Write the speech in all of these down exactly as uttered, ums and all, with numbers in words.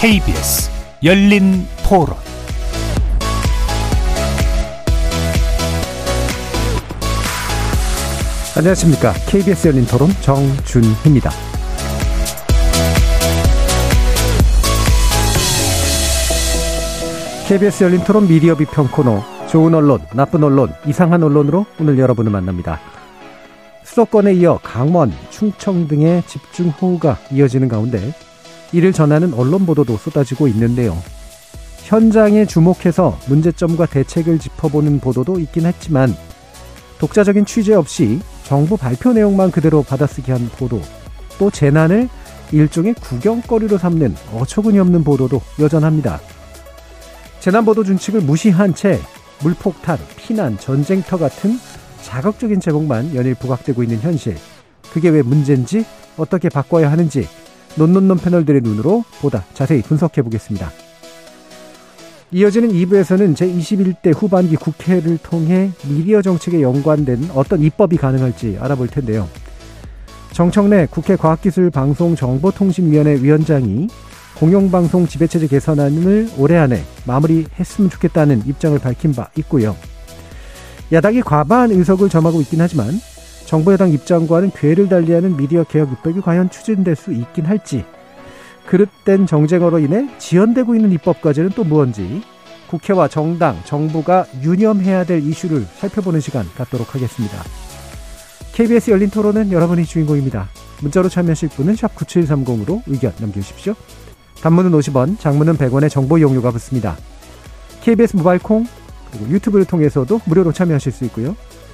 케이비에스 열린토론 안녕하십니까. 케이비에스 열린토론 정준희입니다. 케이비에스 열린토론 미디어 비평 코너 좋은 언론, 나쁜 언론, 이상한 언론으로 오늘 여러분을 만납니다. 수도권에 이어 강원, 충청 등의 집중 호우가 이어지는 가운데 이를 전하는 언론 보도도 쏟아지고 있는데요. 현장에 주목해서 문제점과 대책을 짚어보는 보도도 있긴 했지만 독자적인 취재 없이 정부 발표 내용만 그대로 받아쓰기한 보도, 또 재난을 일종의 구경거리로 삼는 어처구니 없는 보도도 여전합니다. 재난보도 준칙을 무시한 채 물폭탄, 피난, 전쟁터 같은 자극적인 제목만 연일 부각되고 있는 현실, 그게 왜 문제인지 어떻게 바꿔야 하는지 논논논 패널들의 눈으로 보다 자세히 분석해 보겠습니다. 이어지는 이 부에서는 제이십일 대 후반기 국회를 통해 미디어 정책에 연관된 어떤 입법이 가능할지 알아볼 텐데요. 정청래 국회 과학기술방송정보통신위원회 위원장이 공영방송 지배체제 개선안을 올해 안에 마무리했으면 좋겠다는 입장을 밝힌 바 있고요. 야당이 과반 의석을 점하고 있긴 하지만 정부 여당 입장과는 궤를 달리하는 미디어 개혁 입법이 과연 추진될 수 있긴 할지, 그릇된 정쟁으로 인해 지연되고 있는 입법까지는 또 무언지, 국회와 정당, 정부가 유념해야 될 이슈를 살펴보는 시간 갖도록 하겠습니다. 케이비에스 열린 토론은 여러분이 주인공입니다. 문자로 참여하실 분은 샵 구칠삼공으로 의견 남겨주십시오. 단문은 오십 원, 장문은 백 원의 정보 이용료가 붙습니다. 케이비에스 모바일 콩, 그리고 유튜브를 통해서도 무료로 참여하실 수 있고요.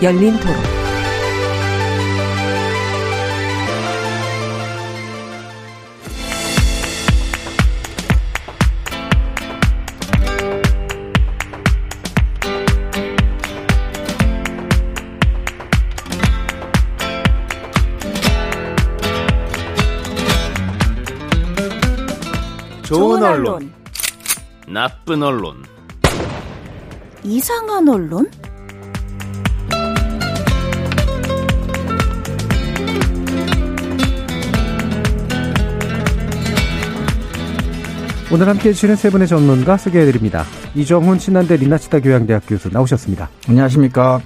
열린 토론. 좋은 언론, 나쁜 언론, 이상한 언론? 오늘 함께해 주시는 세 분의 전문가 소개해드립니다. 이정훈 신한대 리나치타 교양대학 교수 나오셨습니다. 안녕하십니까.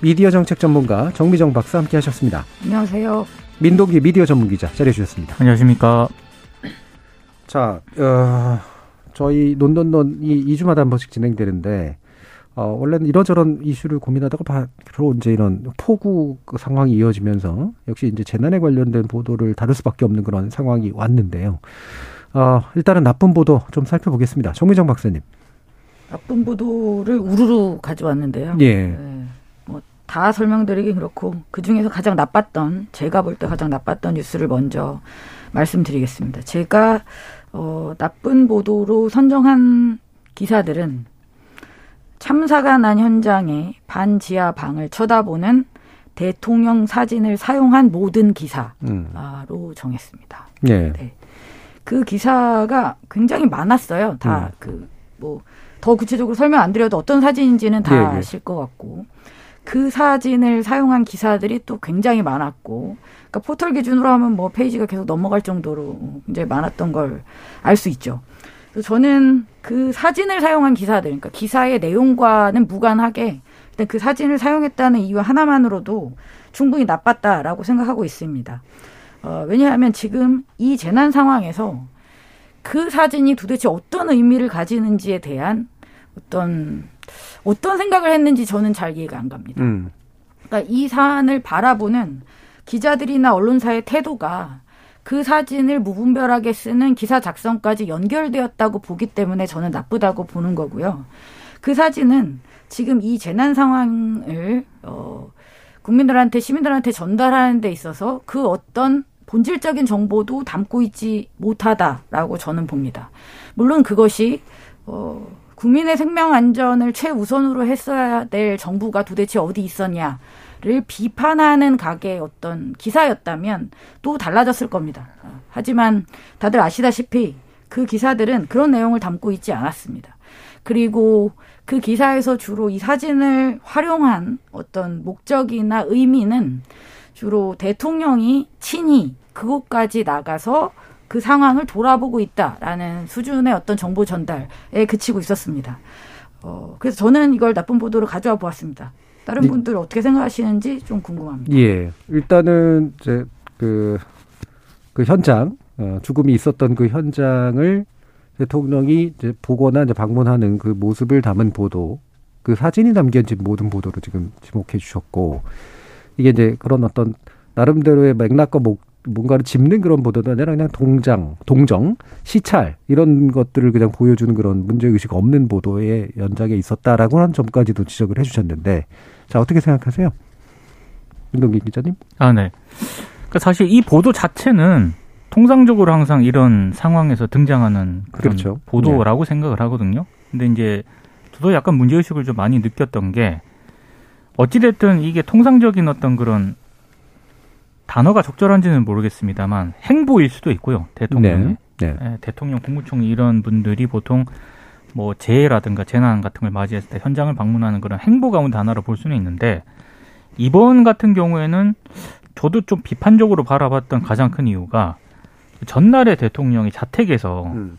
미디어 정책 전문가 정미정 박사 함께하셨습니다. 안녕하세요. 민동기 미디어 전문기자 자리해주셨습니다. 안녕하십니까. 자, 어, 저희 논논논이 이 주마다 한 번씩 진행되는데 어, 원래는 이런저런 이슈를 고민하다가 바로 이제 이런 폭우 상황이 이어지면서 역시 이제 재난에 관련된 보도를 다룰 수밖에 없는 그런 상황이 왔는데요. 어, 일단은 나쁜 보도 좀 살펴보겠습니다. 정미정 박사님. 나쁜 보도를 우르르 가져왔는데요. 예. 네. 뭐 다 설명드리긴 그렇고 그중에서 가장 나빴던, 제가 볼 때 가장 나빴던 뉴스를 먼저 말씀드리겠습니다. 제가 어, 나쁜 보도로 선정한 기사들은 참사가 난 현장에 반지하 방을 쳐다보는 대통령 사진을 사용한 모든 기사로 음. 정했습니다. 예. 네. 그 기사가 굉장히 많았어요. 다 그 뭐 더 음. 구체적으로 설명 안 드려도 어떤 사진인지는 다 예, 예. 아실 것 같고, 그 사진을 사용한 기사들이 또 굉장히 많았고, 그러니까 포털 기준으로 하면 뭐 페이지가 계속 넘어갈 정도로 굉장히 많았던 걸 알 수 있죠. 그래서 저는 그 사진을 사용한 기사들, 그러니까 기사의 내용과는 무관하게 일단 그 사진을 사용했다는 이유 하나만으로도 충분히 나빴다라고 생각하고 있습니다. 어, 왜냐하면 지금 이 재난 상황에서 그 사진이 도대체 어떤 의미를 가지는지에 대한 어떤, 어떤 생각을 했는지 저는 잘 이해가 안 갑니다. 음. 그러니까 이 사안을 바라보는 기자들이나 언론사의 태도가 그 사진을 무분별하게 쓰는 기사 작성까지 연결되었다고 보기 때문에 저는 나쁘다고 보는 거고요. 그 사진은 지금 이 재난 상황을, 어, 국민들한테, 시민들한테 전달하는 데 있어서 그 어떤 본질적인 정보도 담고 있지 못하다라고 저는 봅니다. 물론 그것이 어, 국민의 생명 안전을 최우선으로 했어야 될 정부가 도대체 어디 있었냐를 비판하는 각의 어떤 기사였다면 또 달라졌을 겁니다. 하지만 다들 아시다시피 그 기사들은 그런 내용을 담고 있지 않았습니다. 그리고 그 기사에서 주로 이 사진을 활용한 어떤 목적이나 의미는 주로 대통령이 친히 그곳까지 나가서 그 상황을 돌아보고 있다라는 수준의 어떤 정보 전달에 그치고 있었습니다. 어, 그래서 저는 이걸 나쁜 보도로 가져와 보았습니다. 다른 분들 어떻게 생각하시는지 좀 궁금합니다. 예, 일단은 이제 그, 그 현장, 어, 죽음이 있었던 그 현장을 대통령이 이제 보거나 이제 방문하는 그 모습을 담은 보도, 그 사진이 담겨진 모든 보도로 지금 지목해 주셨고, 이게 이제 그런 어떤 나름대로의 맥락과 목, 뭔가를 짚는 그런 보도도 아니라 그냥 동장, 동정, 시찰 이런 것들을 그냥 보여주는 그런 문제의식 없는 보도의 연장에 있었다라고 하는 점까지도 지적을 해 주셨는데, 자, 어떻게 생각하세요? 민동기 기자님? 아, 네. 그러니까 사실 이 보도 자체는 통상적으로 항상 이런 상황에서 등장하는 그런 그렇죠. 보도라고 네. 생각을 하거든요. 근데 이제 저도 약간 문제의식을 좀 많이 느꼈던 게, 어찌됐든 이게 통상적인 어떤 그런 단어가 적절한지는 모르겠습니다만 행보일 수도 있고요. 대통령, 네. 네. 대통령, 국무총 이런 분들이 보통 뭐 재해라든가 재난 같은 걸 맞이했을 때 현장을 방문하는 그런 행보 가운데 하나로 볼 수는 있는데, 이번 같은 경우에는 저도 좀 비판적으로 바라봤던 가장 큰 이유가, 전날에 대통령이 자택에서 음.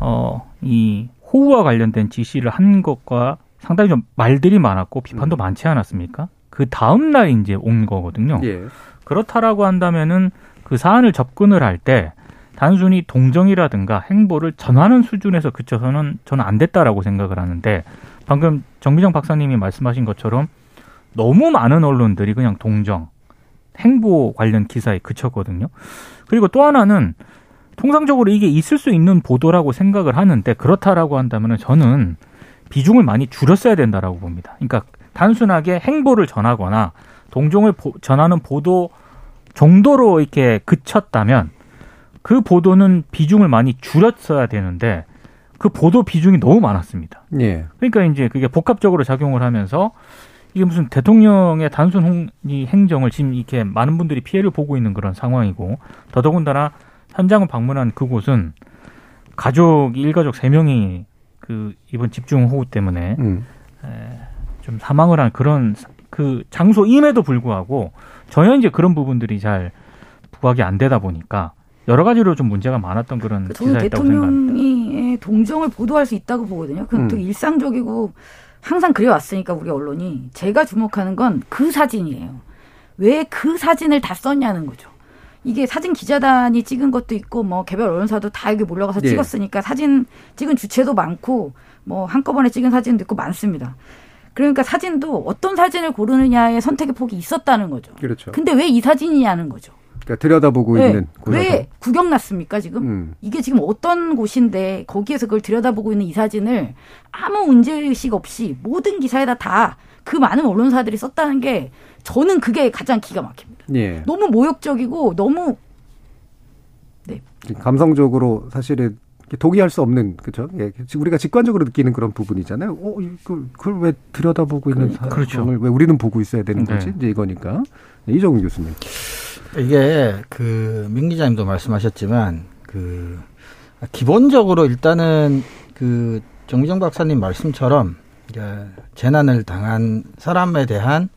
어, 이 호우와 관련된 지시를 한 것과 상당히 좀 말들이 많았고 비판도 음. 많지 않았습니까? 그 다음 날 이제 온 거거든요. 예. 그렇다라고 한다면은 그 사안을 접근을 할 때 단순히 동정이라든가 행보를 전하는 수준에서 그쳐서는 저는 안 됐다라고 생각을 하는데, 방금 정미정 박사님이 말씀하신 것처럼 너무 많은 언론들이 그냥 동정, 행보 관련 기사에 그쳤거든요. 그리고 또 하나는 통상적으로 이게 있을 수 있는 보도라고 생각을 하는데, 그렇다라고 한다면은 저는 비중을 많이 줄였어야 된다라고 봅니다. 그러니까 단순하게 행보를 전하거나 동정을 보, 전하는 보도 정도로 이렇게 그쳤다면 그 보도는 비중을 많이 줄였어야 되는데, 그 보도 비중이 너무 많았습니다. 예. 그러니까 이제 그게 복합적으로 작용을 하면서 이게 무슨 대통령의 단순 홍, 이 행정을 지금 이렇게 많은 분들이 피해를 보고 있는 그런 상황이고, 더더군다나 현장을 방문한 그곳은 가족, 일가족 세 명이 그 이번 집중호우 때문에 음. 에, 좀 사망을 한 그런 그 장소임에도 불구하고 전혀 이제 그런 부분들이 잘 부각이 안 되다 보니까 여러 가지로 좀 문제가 많았던 그런 그 기사였다고 생각합니다. 대통령이 동정을 보도할 수 있다고 보거든요. 그건 음. 또 일상적이고 항상 그래왔으니까 우리 언론이. 제가 주목하는 건 그 사진이에요. 왜 그 사진을 다 썼냐는 거죠. 이게 사진 기자단이 찍은 것도 있고 뭐 개별 언론사도 다 여기 몰려가서 예. 찍었으니까 사진 찍은 주체도 많고 뭐 한꺼번에 찍은 사진도 있고 많습니다. 그러니까 사진도 어떤 사진을 고르느냐의 선택의 폭이 있었다는 거죠. 그렇죠. 근데 왜 이 사진이냐는 거죠. 그러니까 들여다보고 네. 있는. 고려사. 왜 구경 났습니까 지금? 음. 이게 지금 어떤 곳인데 거기에서 그걸 들여다보고 있는 이 사진을 아무 문제의식 없이 모든 기사에다 다 그 많은 언론사들이 썼다는 게, 저는 그게 가장 기가 막힙니다. 예. 너무 모욕적이고 너무. 네. 감성적으로 사실은. 동의할 수 없는, 그렇죠? 예, 우리가 직관적으로 느끼는 그런 부분이잖아요. 어, 그걸, 그걸 왜 들여다보고 있는 그러니까, 사람을 그렇죠. 왜 우리는 보고 있어야 되는 네. 거지? 이제 이거니까. 네, 이정훈 교수님. 이게 그 민 기자님도 말씀하셨지만 그 기본적으로 일단은 그 정미정 박사님 말씀처럼 재난을 당한 사람에 대한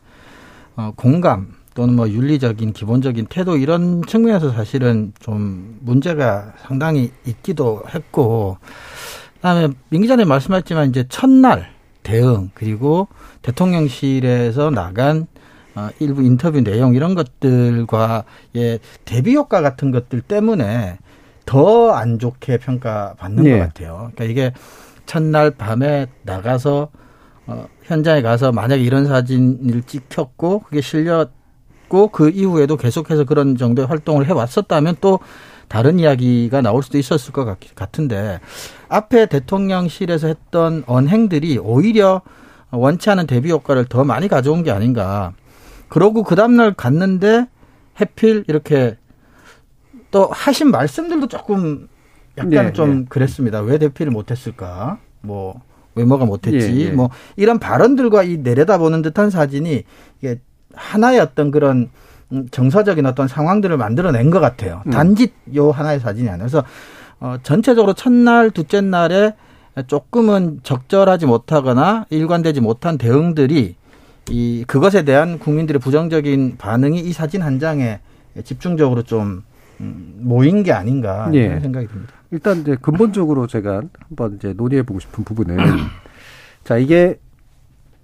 어, 공감 또는 뭐 윤리적인 기본적인 태도 이런 측면에서 사실은 좀 문제가 상당히 있기도 했고, 그다음에 민 기자님 말씀하셨지만 이제 첫날 대응 그리고 대통령실에서 나간 일부 인터뷰 내용 이런 것들과의 대비 효과 같은 것들 때문에 더 안 좋게 평가받는 네. 것 같아요. 그러니까 이게 첫날 밤에 나가서 어, 현장에 가서 만약에 이런 사진을 찍혔고 그게 실려 그 이후에도 계속해서 그런 정도의 활동을 해왔었다면 또 다른 이야기가 나올 수도 있었을 것 같, 같은데 앞에 대통령실에서 했던 언행들이 오히려 원치 않은 대비 효과를 더 많이 가져온 게 아닌가. 그러고 그 다음날 갔는데 해필 이렇게 또 하신 말씀들도 조금 약간 예, 좀 예. 그랬습니다. 왜 대피를 못했을까? 뭐 외모가 못했지. 예, 예. 뭐 이런 발언들과 이 내려다보는 듯한 사진이 이게 하나의 어떤 그런 정서적인 어떤 상황들을 만들어낸 것 같아요. 음. 단지 요 하나의 사진이 아니라. 그래서 어, 전체적으로 첫날, 둘째 날에 조금은 적절하지 못하거나 일관되지 못한 대응들이 이 그것에 대한 국민들의 부정적인 반응이 이 사진 한 장에 집중적으로 좀 모인 게 아닌가 예. 이런 생각이 듭니다. 일단 이제 근본적으로 제가 한번 이제 논의해 보고 싶은 부분은 자 이게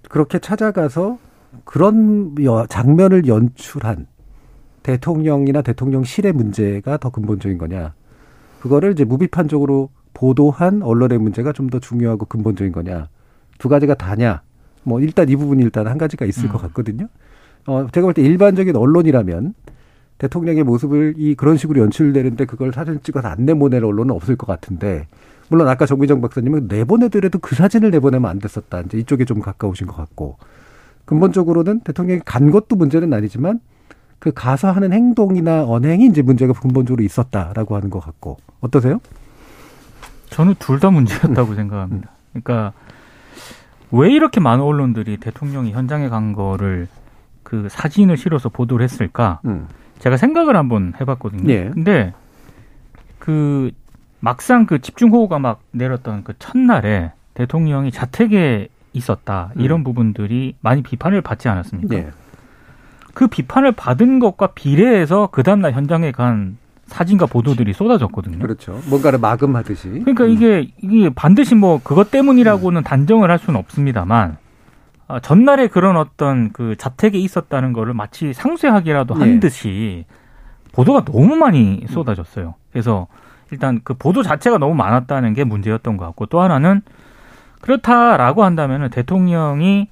그렇게 찾아가서 그런 장면을 연출한 대통령이나 대통령실의 문제가 더 근본적인 거냐? 그거를 이제 무비판적으로 보도한 언론의 문제가 좀 더 중요하고 근본적인 거냐? 두 가지가 다냐? 뭐 일단 이 부분이 일단 한 가지가 있을 음. 것 같거든요. 어, 제가 볼 때 일반적인 언론이라면 대통령의 모습을 이 그런 식으로 연출되는데 그걸 사진 찍어서 안 내보낼 언론은 없을 것 같은데 물론 아까 정미정 박사님은 내보내더라도 그 사진을 내보내면 안 됐었다. 이제 이쪽에 좀 가까우신 것 같고 근본적으로는 대통령이 간 것도 문제는 아니지만 그 가서 하는 행동이나 언행이 이제 문제가 근본적으로 있었다라고 하는 것 같고 어떠세요? 저는 둘 다 문제였다고 생각합니다. 그러니까 왜 이렇게 많은 언론들이 대통령이 현장에 간 거를 그 사진을 실어서 보도를 했을까? 음. 제가 생각을 한번 해봤거든요. 예. 근데 그 막상 그 집중호우가 막 내렸던 그 첫날에 대통령이 자택에 있었다. 음. 이런 부분들이 많이 비판을 받지 않았습니까? 예. 그 비판을 받은 것과 비례해서 그 다음날 현장에 간 사진과 보도들이 쏟아졌거든요. 그렇죠. 뭔가를 마금하듯이. 그러니까 이게, 이게 반드시 뭐 그것 때문이라고는 음. 단정을 할 수는 없습니다만 아, 전날에 그런 어떤 그 자택에 있었다는 거를 마치 상쇄하기라도 한 예. 듯이 보도가 너무 많이 쏟아졌어요. 그래서 일단 그 보도 자체가 너무 많았다는 게 문제였던 것 같고 또 하나는 그렇다라고 한다면은 대통령이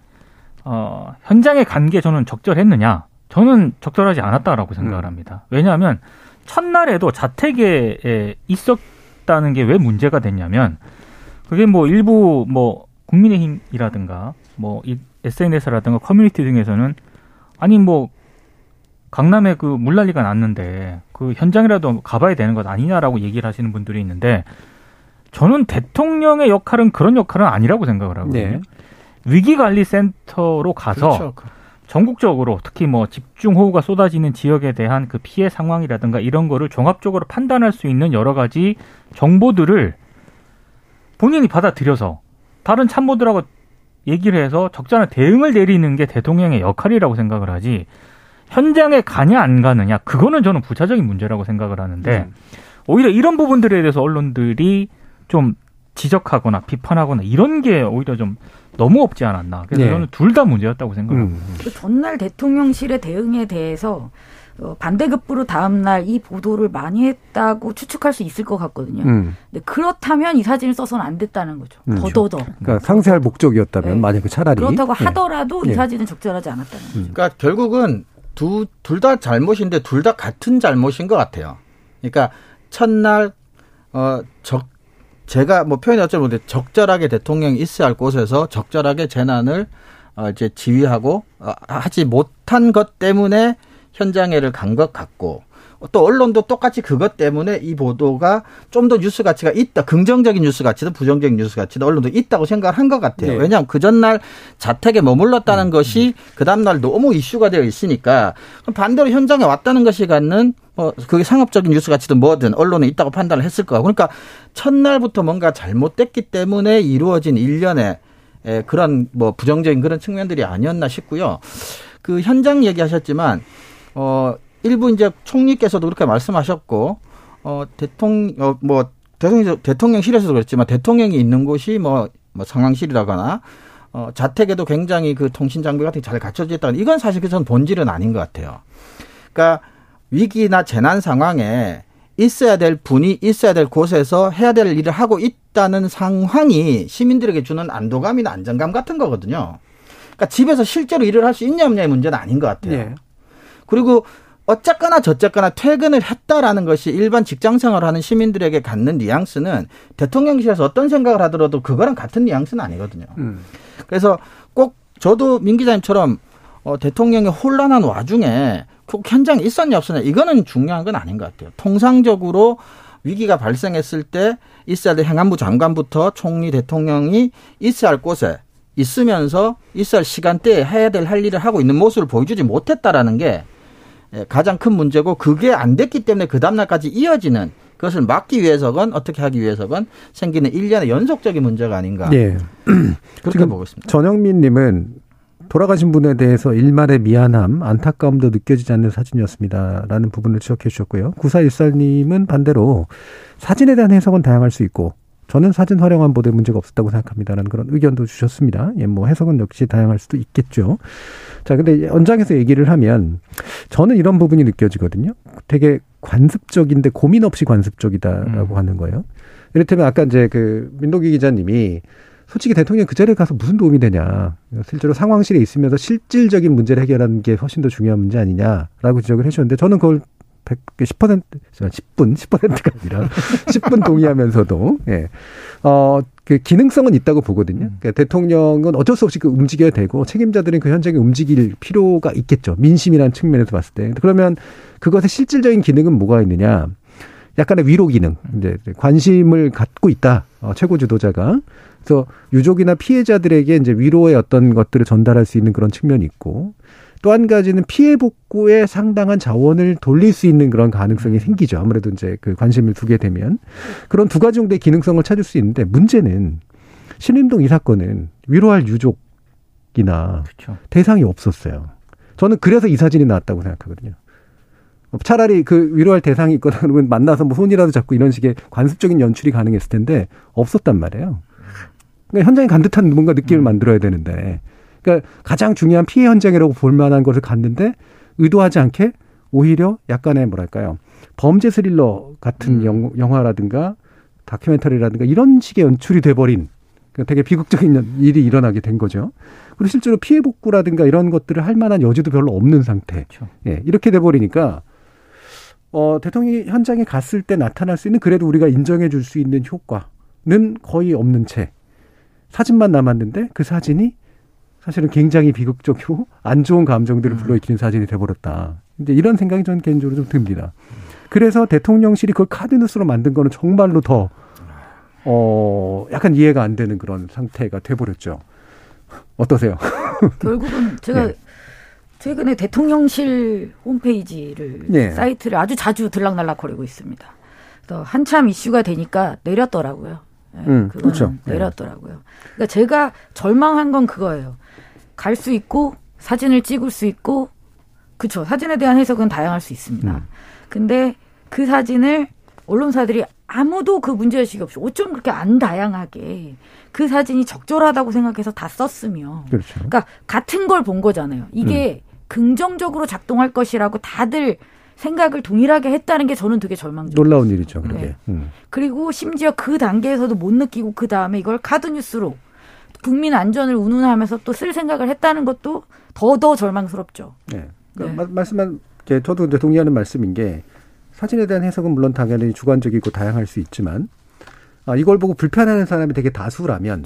어, 현장에 간 게 저는 적절했느냐? 저는 적절하지 않았다라고 생각을 음. 합니다. 왜냐하면 첫날에도 자택에 있었다는 게 왜 문제가 됐냐면 그게 뭐 일부 뭐 국민의힘이라든가 뭐 에스엔에스라든가 커뮤니티 등에서는 아니 뭐 강남에 그 물난리가 났는데 그 현장이라도 가봐야 되는 것 아니냐라고 얘기를 하시는 분들이 있는데 저는 대통령의 역할은 그런 역할은 아니라고 생각을 하거든요. 네. 위기관리센터로 가서 그렇죠. 전국적으로 특히 뭐 집중호우가 쏟아지는 지역에 대한 그 피해 상황이라든가 이런 거를 종합적으로 판단할 수 있는 여러 가지 정보들을 본인이 받아들여서 다른 참모들하고 얘기를 해서 적절한 대응을 내리는 게 대통령의 역할이라고 생각을 하지 현장에 가냐 안 가느냐 그거는 저는 부차적인 문제라고 생각을 하는데 음. 오히려 이런 부분들에 대해서 언론들이 좀 지적하거나 비판하거나 이런 게 오히려 좀 너무 없지 않았나. 그래서 네. 저는 둘 다 문제였다고 생각합니다. 음. 그 전날 대통령실의 대응에 대해서 반대급부로 다음날 이 보도를 많이 했다고 추측할 수 있을 것 같거든요. 음. 근데 그렇다면 이 사진을 써서는 안 됐다는 거죠. 음. 더더더. 그러니까 상세할 목적이었다면 네. 만약에 차라리. 그렇다고 네. 하더라도 네. 이 사진은 적절하지 않았다는 음. 거죠. 그러니까 결국은 두, 둘 다 잘못인데 둘 다 같은 잘못인 것 같아요. 그러니까 첫날 어, 적 제가 뭐 표현이 어쩔 못해 적절하게 대통령이 있어야 할 곳에서 적절하게 재난을 어 이제 지휘하고 어 하지 못한 것 때문에 현장에를 간 것 같고 또 언론도 똑같이 그것 때문에 이 보도가 좀 더 뉴스 가치가 있다. 긍정적인 뉴스 가치든 부정적인 뉴스 가치든 언론도 있다고 생각한 것 같아요. 네. 왜냐하면 그 전날 자택에 머물렀다는 음, 것이 음. 그 다음날 너무 이슈가 되어 있으니까 반대로 현장에 왔다는 것이 갖는 뭐 그게 상업적인 뉴스 가치든 뭐든 언론에 있다고 판단을 했을 거고 그러니까 첫날부터 뭔가 잘못됐기 때문에 이루어진 일련의 그런 뭐 부정적인 그런 측면들이 아니었나 싶고요. 그 현장 얘기하셨지만 어. 일부 이제 총리께서도 그렇게 말씀하셨고, 어, 대통령, 어, 뭐, 대통령, 대통령실에서도 그랬지만 대통령이 있는 곳이 뭐, 뭐 상황실이라거나, 어, 자택에도 굉장히 그 통신 장비 같은 게 잘 갖춰져 있다는 이건 사실 저는 본질은 아닌 것 같아요. 그러니까 위기나 재난 상황에 있어야 될 분이 있어야 될 곳에서 해야 될 일을 하고 있다는 상황이 시민들에게 주는 안도감이나 안정감 같은 거거든요. 그러니까 집에서 실제로 일을 할 수 있냐 없냐의 문제는 아닌 것 같아요. 네. 그리고 어쨌거나 저쨌거나 퇴근을 했다라는 것이 일반 직장 생활을 하는 시민들에게 갖는 뉘앙스는 대통령실에서 어떤 생각을 하더라도 그거랑 같은 뉘앙스는 아니거든요. 음. 그래서 꼭 저도 민 기자님처럼 어, 대통령의 혼란한 와중에 현장 있었냐 없었냐 이거는 중요한 건 아닌 것 같아요. 통상적으로 위기가 발생했을 때 있어야 될 행안부 장관부터 총리, 대통령이 있어야 할 곳에 있으면서 있어야 할 시간대에 해야 될 할 일을 하고 있는 모습을 보여주지 못했다라는 게 가장 큰 문제고, 그게 안 됐기 때문에 그 다음날까지 이어지는, 그것을 막기 위해서건 어떻게 하기 위해서건 생기는 일련의 연속적인 문제가 아닌가. 네. 그렇게 보고 있습니다. 전영민 님은 돌아가신 분에 대해서 일말의 미안함, 안타까움도 느껴지지 않는 사진이었습니다라는 부분을 지적해 주셨고요. 구사일사님은 반대로 사진에 대한 해석은 다양할 수 있고 저는 사진 활용한 보도에 문제가 없었다고 생각합니다라는 그런 의견도 주셨습니다. 예, 뭐 해석은 역시 다양할 수도 있겠죠. 자, 근데 연장해서 얘기를 하면 저는 이런 부분이 느껴지거든요. 되게 관습적인데 고민 없이 관습적이다라고 음. 하는 거예요. 이를테면 아까 이제 그 민동기 기자님이 솔직히 대통령 그 자리에 가서 무슨 도움이 되냐. 실제로 상황실에 있으면서 실질적인 문제를 해결하는 게 훨씬 더 중요한 문제 아니냐라고 지적을 해주셨는데 저는 그걸 백 퍼센트, 십 분, 십 퍼센트가 아니라 십 분 동의하면서도, 예. 어, 그 기능성은 있다고 보거든요. 그러니까 대통령은 어쩔 수 없이 그 움직여야 되고 책임자들은 그 현장에 움직일 필요가 있겠죠. 민심이라는 측면에서 봤을 때. 그러면 그것의 실질적인 기능은 뭐가 있느냐. 약간의 위로 기능, 이제 관심을 갖고 있다. 어, 최고 지도자가. 그래서 유족이나 피해자들에게 이제 위로의 어떤 것들을 전달할 수 있는 그런 측면이 있고, 또 한 가지는 피해 복구에 상당한 자원을 돌릴 수 있는 그런 가능성이 생기죠. 아무래도 이제 그 관심을 두게 되면 그런 두 가지 정도의 기능성을 찾을 수 있는데, 문제는 신림동 이 사건은 위로할 유족이나 그쵸. 대상이 없었어요. 저는 그래서 이 사진이 나왔다고 생각하거든요. 차라리 그 위로할 대상이 있거나 그러면 만나서 뭐 손이라도 잡고 이런 식의 관습적인 연출이 가능했을 텐데 없었단 말이에요. 그러니까 현장에 간 듯한 뭔가 느낌을 만들어야 되는데, 그러니까 가장 중요한 피해 현장이라고 볼 만한 것을 갔는데 의도하지 않게 오히려 약간의 뭐랄까요, 범죄 스릴러 같은 음. 영화라든가 다큐멘터리라든가 이런 식의 연출이 돼버린, 그러니까 되게 비극적인 일이 일어나게 된 거죠. 그리고 실제로 피해 복구라든가 이런 것들을 할 만한 여지도 별로 없는 상태. 그렇죠. 예, 이렇게 돼버리니까 어, 대통령이 현장에 갔을 때 나타날 수 있는, 그래도 우리가 인정해 줄 수 있는 효과는 거의 없는 채 사진만 남았는데, 그 사진이 사실은 굉장히 비극적이고 안 좋은 감정들을 불러일으키는 사진이 돼버렸다. 이제 이런 생각이 저는 개인적으로 좀 듭니다. 그래서 대통령실이 그걸 카드뉴스로 만든 거는 정말로 더 어, 약간 이해가 안 되는 그런 상태가 돼버렸죠. 어떠세요? 결국은 제가 네. 최근에 대통령실 홈페이지를 네. 사이트를 아주 자주 들락날락거리고 있습니다. 그래서 한참 이슈가 되니까 내렸더라고요. 네, 음, 그렇죠. 내렸더라고요. 네. 그러니까 제가 절망한 건 그거예요. 갈 수 있고 사진을 찍을 수 있고, 그렇죠. 사진에 대한 해석은 다양할 수 있습니다. 음. 근데 그 사진을 언론사들이 아무도 그 문제의식이 없이 어쩜 그렇게 안 다양하게 그 사진이 적절하다고 생각해서 다 썼으며, 그렇죠. 그러니까 같은 걸 본 거잖아요. 이게 음. 긍정적으로 작동할 것이라고 다들 생각을 동일하게 했다는 게 저는 되게 절망적이에요. 놀라운 일이죠. 그게. 네. 음. 그리고 심지어 그 단계에서도 못 느끼고 그 다음에 이걸 카드뉴스로 국민 안전을 운운하면서 또 쓸 생각을 했다는 것도 더더 절망스럽죠. 네. 그러니까 네. 말씀한 게 저도 이제 동의하는 말씀인 게, 사진에 대한 해석은 물론 당연히 주관적이고 다양할 수 있지만, 아, 이걸 보고 불편해하는 사람이 되게 다수라면,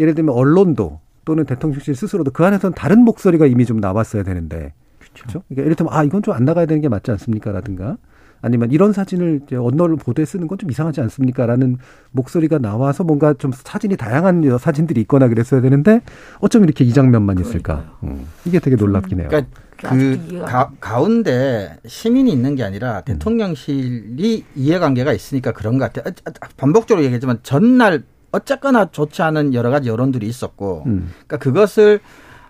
예를 들면 언론도 또는 대통령실 스스로도 그 안에서는 다른 목소리가 이미 좀 나왔어야 되는데, 그렇죠. 그러니까 예를 들면 아 이건 좀 안 나가야 되는 게 맞지 않습니까라든가, 아니면 이런 사진을 언론 보도에 쓰는 건 좀 이상하지 않습니까라는 목소리가 나와서 뭔가 좀 사진이 다양한 사진들이 있거나 그랬어야 되는데 어쩜 이렇게 이 장면만 있을까. 음. 이게 되게 놀랍긴 해요. 그러니까 그 가, 가운데 시민이 있는 게 아니라 대통령실이 음. 이해관계가 있으니까 그런 것 같아요. 반복적으로 얘기했지만 전날 어쨌거나 좋지 않은 여러 가지 여론들이 있었고 음. 그러니까 그것을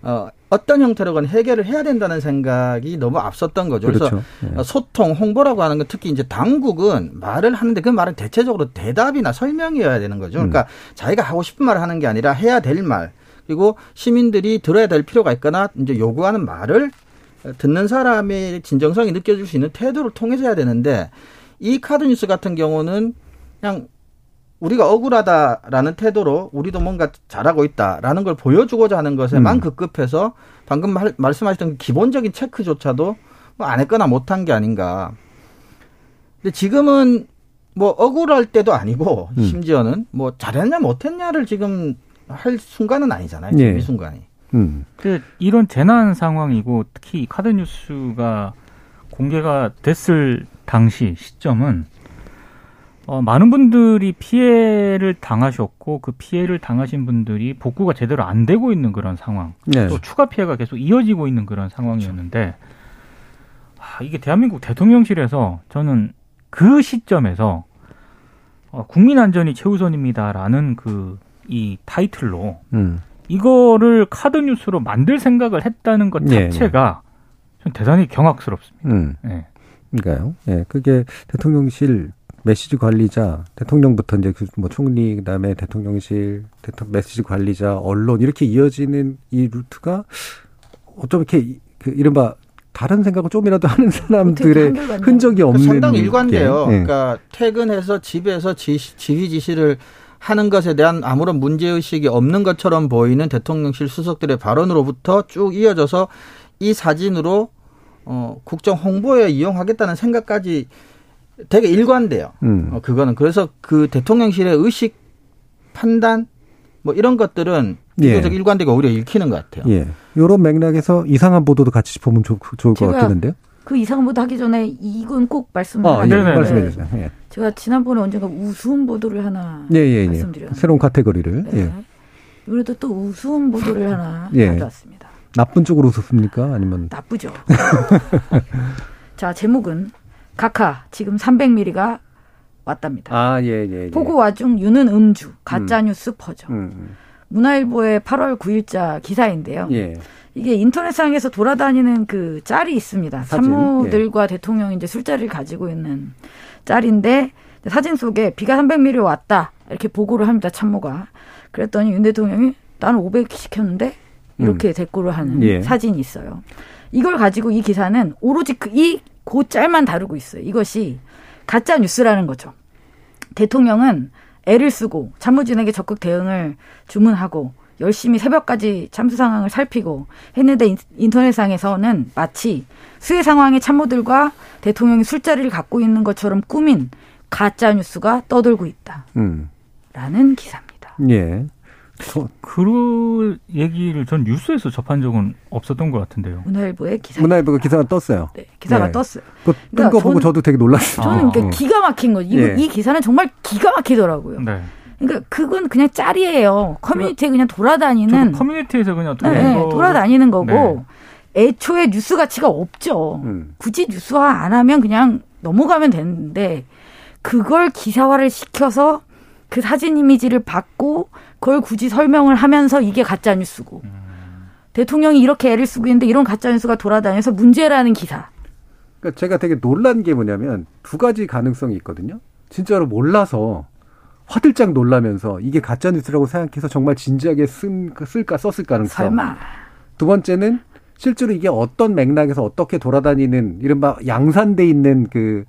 어, 어떤 형태로건 해결을 해야 된다는 생각이 너무 앞섰던 거죠. 그렇죠. 그래서 네. 소통, 홍보라고 하는 건 특히 이제 당국은 말을 하는데 그 말은 대체적으로 대답이나 설명이어야 되는 거죠. 음. 그러니까 자기가 하고 싶은 말을 하는 게 아니라 해야 될 말, 그리고 시민들이 들어야 될 필요가 있거나 이제 요구하는 말을 듣는 사람의 진정성이 느껴질 수 있는 태도를 통해서 해야 되는데, 이 카드뉴스 같은 경우는 그냥 우리가 억울하다라는 태도로 우리도 뭔가 잘하고 있다라는 걸 보여주고자 하는 것에만 음. 급급해서 방금 말, 말씀하셨던 기본적인 체크조차도 뭐 안 했거나 못한 게 아닌가. 근데 지금은 뭐 억울할 때도 아니고 음. 심지어는 뭐 잘했냐 못했냐를 지금 할 순간은 아니잖아요. 지금 예. 이 순간이. 음. 근데 이런 재난 상황이고 특히 카드뉴스가 공개가 됐을 당시 시점은 어, 많은 분들이 피해를 당하셨고 그 피해를 당하신 분들이 복구가 제대로 안 되고 있는 그런 상황, 네. 또 추가 피해가 계속 이어지고 있는 그런 상황이었는데 아, 이게 대한민국 대통령실에서 저는 그 시점에서 어, 국민 안전이 최우선입니다라는 그 이 타이틀로 음. 이거를 카드 뉴스로 만들 생각을 했다는 것 자체가 네, 네. 대단히 경악스럽습니다. 음. 네. 그러니까요. 네, 그게 대통령실 메시지 관리자, 대통령부터 이제 그 뭐 총리, 그 다음에 대통령실, 대통령 메시지 관리자, 언론 이렇게 이어지는 이 루트가 어쩜 이렇게 그 이른바 다른 생각을 좀이라도 하는 사람들의 흔적이 없는 그러니까 상당히 일관돼요. 네. 그러니까 퇴근해서 집에서 지시, 지휘 지시를 하는 것에 대한 아무런 문제의식이 없는 것처럼 보이는 대통령실 수석들의 발언으로부터 쭉 이어져서 이 사진으로 어, 국정 홍보에 이용하겠다는 생각까지 되게 일관돼요. 음. 어, 그거는 그래서 그 대통령실의 의식 판단 뭐 이런 것들은 비교적 예. 일관되고 오히려 읽히는 것 같아요. 예. 이런 맥락에서 이상한 보도도 같이 짚어보면 좋, 좋을 것 같겠는데요. 그 이상한 보도 하기 전에 이건 꼭 말씀을 아, 예. 말씀해 주세요. 예. 제가 지난번에 언젠가 우스운 보도를 하나 예, 예, 예. 말씀드렸는데 새로운 카테고리를. 네. 예. 이번에도 또 우스운 보도를 하나 예. 가져왔습니다. 나쁜 쪽으로 웃었습니까? 아니면 나쁘죠. 자, 제목은 카카 지금 삼백 밀리가 왔답니다. 아, 예, 예, 예. 보고 와중 유는 음주, 가짜뉴스 음. 퍼져. 음. 문화일보의 팔월 구일자 기사인데요. 예. 이게 인터넷상에서 돌아다니는 그 짤이 있습니다. 사진. 산모들과 예. 대통령이 이제 술자리를 가지고 있는 짤인데 사진 속에 비가 삼백 밀리미터 왔다. 이렇게 보고를 합니다. 참모가. 그랬더니 윤 대통령이 나는 오백 시켰는데 이렇게 음. 대꾸를 하는 예. 사진이 있어요. 이걸 가지고 이 기사는 오로지 그 이 그 짤만 다루고 있어요. 이것이 가짜 뉴스라는 거죠. 대통령은 애를 쓰고 참모진에게 적극 대응을 주문하고 열심히 새벽까지 참수 상황을 살피고 했는데 인터넷상에서는 마치 수해 상황의 참모들과 대통령이 술자리를 갖고 있는 것처럼 꾸민 가짜 뉴스가 떠돌고 있다. 음. 라는 기사입니다. 예. 저, 그런 얘기를 전 뉴스에서 접한 적은 없었던 것 같은데요. 문화일보의 기사. 문화일보가 기사가 떴어요. 네, 기사가 네. 떴어요. 그 뜬 거 그러니까 보고 저도 되게 놀랐어요. 저는 아, 그러니까 기가 막힌 거죠. 예. 이 기사는 정말 기가 막히더라고요. 네. 그러니까 그건 그냥 짤이에요. 커뮤니티에 그냥 돌아다니는. 커뮤니티에서 그냥 돌아다니는, 네, 거. 돌아다니는 거고 네. 애초에 뉴스 가치가 없죠. 음. 굳이 뉴스화 안 하면 그냥 넘어가면 되는데 그걸 기사화를 시켜서 그 사진 이미지를 받고 그걸 굳이 설명을 하면서 이게 가짜뉴스고 음. 대통령이 이렇게 애를 쓰고 있는데 이런 가짜뉴스가 돌아다녀서 문제라는 기사. 그러니까 제가 되게 놀란 게 뭐냐면 두 가지 가능성이 있거든요. 진짜로 몰라서 화들짝 놀라면서 이게 가짜뉴스라고 생각해서 정말 진지하게 쓴, 쓸까 썼을 가능성. 설마. 두 번째는 실제로 이게 어떤 맥락에서 어떻게 돌아다니는 이른바 양산돼 있는 그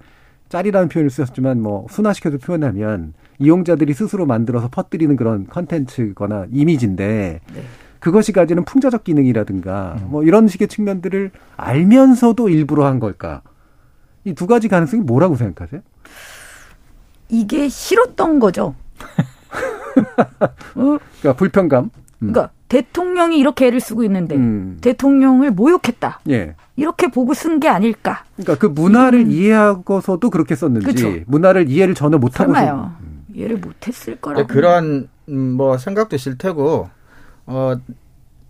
짤이라는 표현을 쓰셨지만 뭐 순화시켜서 표현하면 이용자들이 스스로 만들어서 퍼뜨리는 그런 컨텐츠거나 이미지인데 네. 그것이 가지는 풍자적 기능이라든가 음. 뭐 이런 식의 측면들을 알면서도 일부러 한 걸까? 이 두 가지 가능성이 뭐라고 생각하세요? 이게 싫었던 거죠. 그러니까 불편감. 음. 그러니까 대통령이 이렇게 애를 쓰고 있는데 음. 대통령을 모욕했다. 예. 이렇게 보고 쓴 게 아닐까. 그러니까 그 문화를 음. 이해하고서도 그렇게 썼는지 그쵸? 문화를 이해를 전혀 못하고서. 설마요. 음. 이해를 못했을 거라고. 그런 뭐 생각도 있을 테고 어,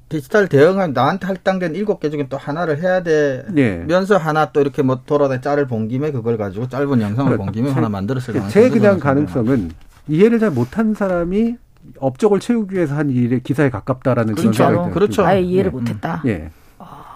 디지털 대응하면 나한테 할당된 일곱 개 중에 또 하나를 해야 되면서 예. 하나 또 이렇게 뭐 돌아다니 짤을 본 김에 그걸 가지고 짧은 영상을 본 김에 제, 하나 만들었을 거예요. 제 그냥 가능성은 이해를 잘 못한 사람이 업적을 채우기 위해서 한 일에 기사에 가깝다라는 그런 생각이 들어요. 그렇죠. 아예 이해를 네. 못했다. 예.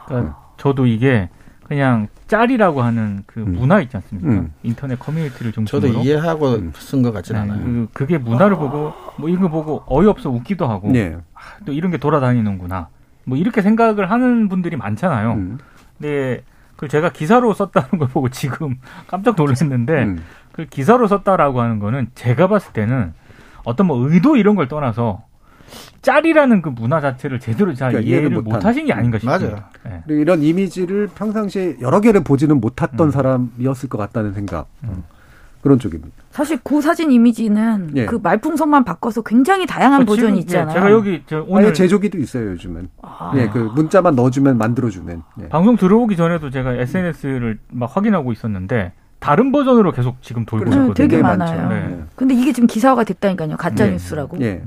그러니까 저도 이게 그냥 짤이라고 하는 그 음. 문화 있지 않습니까? 음. 인터넷 커뮤니티를 중심으로. 저도 이해하고 음. 쓴 것 같지는 네. 않아요. 그게 문화를 아. 보고 뭐 이런 거 보고 어이없어 웃기도 하고 네. 아, 또 이런 게 돌아다니는구나. 뭐 이렇게 생각을 하는 분들이 많잖아요. 음. 근데 그걸 제가 기사로 썼다는 걸 보고 지금 깜짝 놀랐는데 음. 그 기사로 썼다라고 하는 거는 제가 봤을 때는 어떤 뭐 의도 이런 걸 떠나서 짤이라는 그 문화 자체를 제대로 잘 그러니까 이해를 못한. 못 하신 게 아닌가 싶습니다. 맞아요. 네. 이런 이미지를 평상시에 여러 개를 보지는 못했던 음. 사람이었을 것 같다는 생각. 음. 그런 쪽입니다. 사실 그 사진 이미지는 예. 그 말풍선만 바꿔서 굉장히 다양한 어, 버전이 지금, 있잖아요. 예, 제가 여기 저 오늘 아예 제조기도 있어요 요즘은. 아. 예, 그 문자만 넣어주면 만들어주는. 예. 방송 들어오기 전에도 제가 에스엔에스를 막 확인하고 있었는데 다른 버전으로 계속 지금 돌고 그래, 있거든요. 되게 많아요. 네. 근데 이게 지금 기사화가 됐다니까요. 가짜 예. 뉴스라고. 예.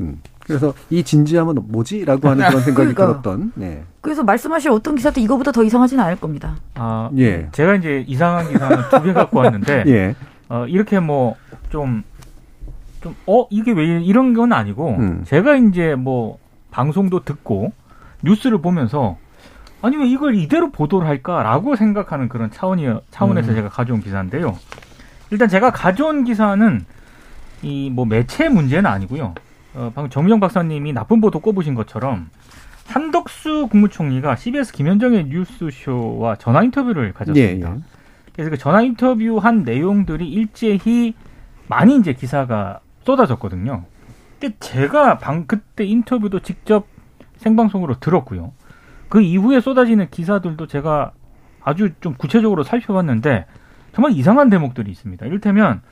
음. 그래서 이 진지함은 뭐지라고 하는 그런 생각이 그러니까. 들었던. 네. 그래서 말씀하실 어떤 기사도 이거보다 더 이상하지는 않을 겁니다. 아, 예. 제가 이제 이상한 기사는 두 개 갖고 왔는데, 예. 어, 이렇게 뭐 좀 좀 어 이게 왜 이런 건 아니고, 음. 제가 이제 뭐 방송도 듣고 뉴스를 보면서 아니 왜 이걸 이대로 보도를 할까라고 생각하는 그런 차원이 차원에서 음. 제가 가져온 기사인데요. 일단 제가 가져온 기사는 이 뭐 매체 문제는 아니고요. 어, 방금 정미정 박사님이 나쁜 보도 꼽으신 것처럼 한덕수 국무총리가 씨비에스 김현정의 뉴스쇼와 전화 인터뷰를 가졌습니다. 예, 예. 그래서 그 전화 인터뷰한 내용들이 일제히 많이 이제 기사가 쏟아졌거든요. 근데 제가 방, 그때 인터뷰도 직접 생방송으로 들었고요. 그 이후에 쏟아지는 기사들도 제가 아주 좀 구체적으로 살펴봤는데 정말 이상한 대목들이 있습니다. 이를테면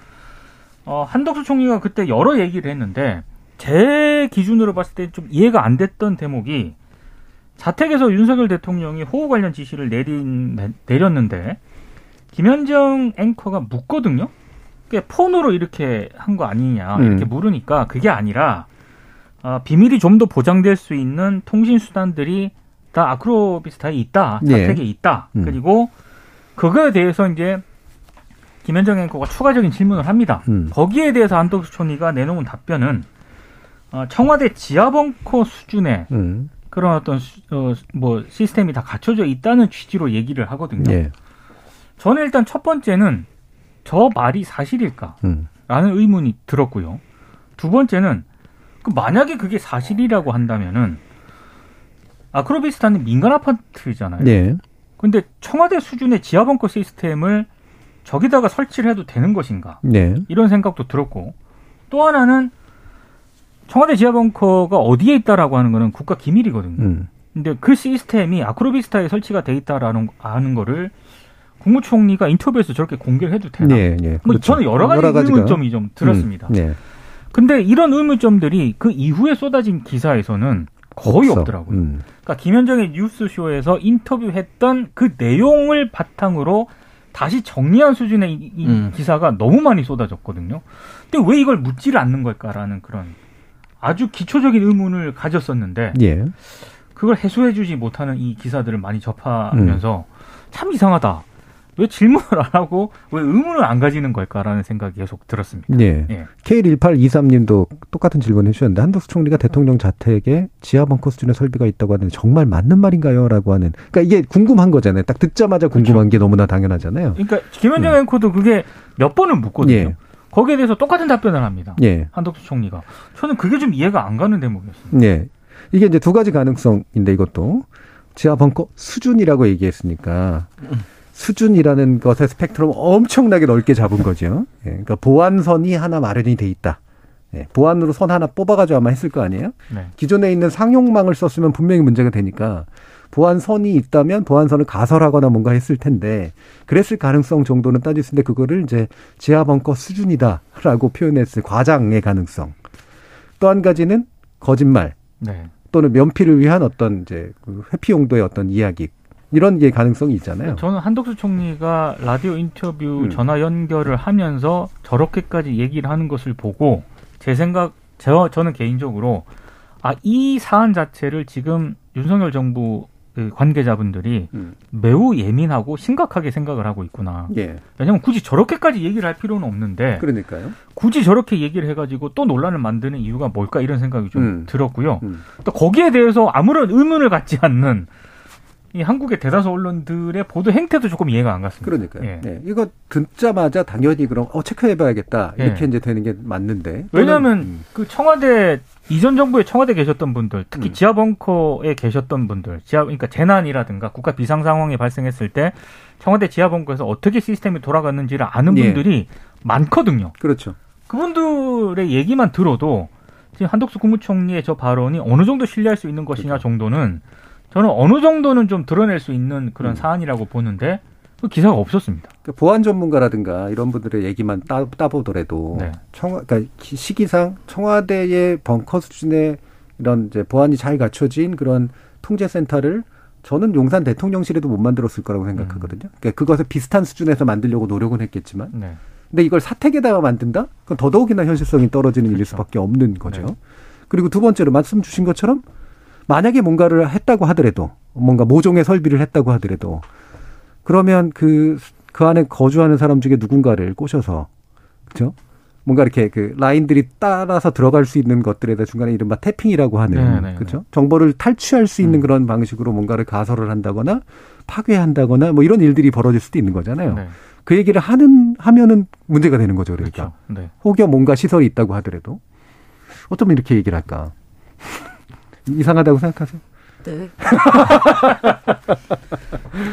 어, 한덕수 총리가 그때 여러 얘기를 했는데 제 기준으로 봤을 때 좀 이해가 안 됐던 대목이 자택에서 윤석열 대통령이 호우 관련 지시를 내린, 내, 내렸는데 김현정 앵커가 묻거든요. 그러니까 폰으로 이렇게 한 거 아니냐 이렇게 음. 물으니까 그게 아니라 어, 비밀이 좀 더 보장될 수 있는 통신 수단들이 다 아크로비스타에 있다. 자택에 네. 있다. 음. 그리고 그거에 대해서 이제 김현정 앵커가 추가적인 질문을 합니다. 음. 거기에 대해서 한덕수 총리가 내놓은 답변은 청와대 지하벙커 수준의 음. 그런 어떤 수, 어, 뭐 시스템이 다 갖춰져 있다는 취지로 얘기를 하거든요. 예. 저는 일단 첫 번째는 저 말이 사실일까라는 음. 의문이 들었고요. 두 번째는 그 만약에 그게 사실이라고 한다면은 아크로비스타는 민간 아파트잖아요. 그런데 예. 청와대 수준의 지하벙커 시스템을 저기다가 설치를 해도 되는 것인가? 예. 이런 생각도 들었고 또 하나는 청와대 지하벙커가 어디에 있다라고 하는 거는 국가 기밀이거든요. 음. 근데 그 시스템이 아크로비스타에 설치가 돼 있다라는 아는 거를 국무총리가 인터뷰에서 저렇게 공개를 해도 되나? 네, 네. 뭐 그렇죠. 저는 여러 가지 여러 의문점이 좀 들었습니다. 음, 네. 근데 이런 의문점들이 그 이후에 쏟아진 기사에서는 거의 없어. 없더라고요. 음. 그러니까 김현정의 뉴스쇼에서 인터뷰했던 그 내용을 바탕으로 다시 정리한 수준의 이, 이 음. 기사가 너무 많이 쏟아졌거든요. 근데 왜 이걸 묻지를 않는 걸까라는 그런 아주 기초적인 의문을 가졌었는데 예. 그걸 해소해주지 못하는 이 기사들을 많이 접하면서 음. 참 이상하다. 왜 질문을 안 하고 왜 의문을 안 가지는 걸까라는 생각이 계속 들었습니다. 예. 예. 케이 일팔이삼님도 똑같은 질문을 해주셨는데 한덕수 총리가 대통령 자택에 지하벙커 수준의 설비가 있다고 하는데 정말 맞는 말인가요? 라고 하는. 그러니까 이게 궁금한 거잖아요. 딱 듣자마자 궁금한 그렇죠. 게 너무나 당연하잖아요. 그러니까 김현정 음. 앵커도 그게 몇 번을 묻거든요. 예. 거기에 대해서 똑같은 답변을 합니다. 예. 한덕수 총리가. 저는 그게 좀 이해가 안 가는 대목이었어요. 예. 이게 이제 두 가지 가능성인데 이것도 지하벙커 수준이라고 얘기했으니까 음. 수준이라는 것의 스펙트럼 엄청나게 넓게 잡은 거죠. 예. 그러니까 보안선이 하나 마련이 돼 있다. 예. 보안으로 선 하나 뽑아가지고 아마 했을 거 아니에요? 네. 기존에 있는 상용망을 썼으면 분명히 문제가 되니까 보안선이 있다면 보안선을 가설하거나 뭔가 했을 텐데 그랬을 가능성 정도는 따질 수 있는데 그거를 이제 지하벙커 수준이다라고 표현했을 과장의 가능성. 또 한 가지는 거짓말 네. 또는 면피를 위한 어떤 이제 회피 용도의 어떤 이야기 이런 게 가능성이 있잖아요. 저는 한덕수 총리가 라디오 인터뷰 음. 전화 연결을 하면서 저렇게까지 얘기를 하는 것을 보고 제 생각 저, 저는 개인적으로 아, 이 사안 자체를 지금 윤석열 정부 관계자분들이 음. 매우 예민하고 심각하게 생각을 하고 있구나. 예. 왜냐하면 굳이 저렇게까지 얘기를 할 필요는 없는데 그러니까요. 굳이 저렇게 얘기를 해가지고 또 논란을 만드는 이유가 뭘까 이런 생각이 좀 음. 들었고요. 음. 또 거기에 대해서 아무런 의문을 갖지 않는 이 한국의 대다수 언론들의 보도 행태도 조금 이해가 안 갔습니다. 그러니까요. 예. 네. 이거 듣자마자 당연히 그럼 어, 체크해봐야겠다 이렇게 예. 이제 되는 게 맞는데. 왜냐하면 음. 그 청와대 이전 정부에 청와대 계셨던 분들, 특히 음. 지하벙커에 계셨던 분들, 지하 그러니까 재난이라든가 국가 비상 상황이 발생했을 때 청와대 지하벙커에서 어떻게 시스템이 돌아갔는지를 아는 분들이 예. 많거든요. 그렇죠. 그분들의 얘기만 들어도 지금 한덕수 국무총리의 저 발언이 어느 정도 신뢰할 수 있는 것이냐 그렇죠. 정도는. 저는 어느 정도는 좀 드러낼 수 있는 그런 음. 사안이라고 보는데 기사가 없었습니다. 그러니까 보안 전문가라든가 이런 분들의 얘기만 따, 따보더라도 네. 청와, 그러니까 시기상 청와대의 벙커 수준의 이런 이제 보안이 잘 갖춰진 그런 통제센터를 저는 용산 대통령실에도 못 만들었을 거라고 생각하거든요. 그러니까 그것을 비슷한 수준에서 만들려고 노력은 했겠지만 네. 근데 이걸 사택에다가 만든다? 그건 더더욱이나 현실성이 떨어지는 그렇죠. 일일 수밖에 없는 거죠. 네. 그리고 두 번째로 말씀 주신 것처럼 만약에 뭔가를 했다고 하더라도 뭔가 모종의 설비를 했다고 하더라도 그러면 그, 그 안에 거주하는 사람 중에 누군가를 꼬셔서, 그죠? 뭔가 이렇게 그 라인들이 따라서 들어갈 수 있는 것들에다 중간에 이른바 태핑이라고 하는, 그죠? 정보를 탈취할 수 있는 음. 그런 방식으로 뭔가를 가설을 한다거나 파괴한다거나 뭐 이런 일들이 벌어질 수도 있는 거잖아요. 네. 그 얘기를 하는, 하면은 문제가 되는 거죠. 그러니까. 그렇죠. 네. 혹여 뭔가 시설이 있다고 하더라도. 어쩌면 이렇게 얘기를 할까? 이상하다고 생각하세요? 네.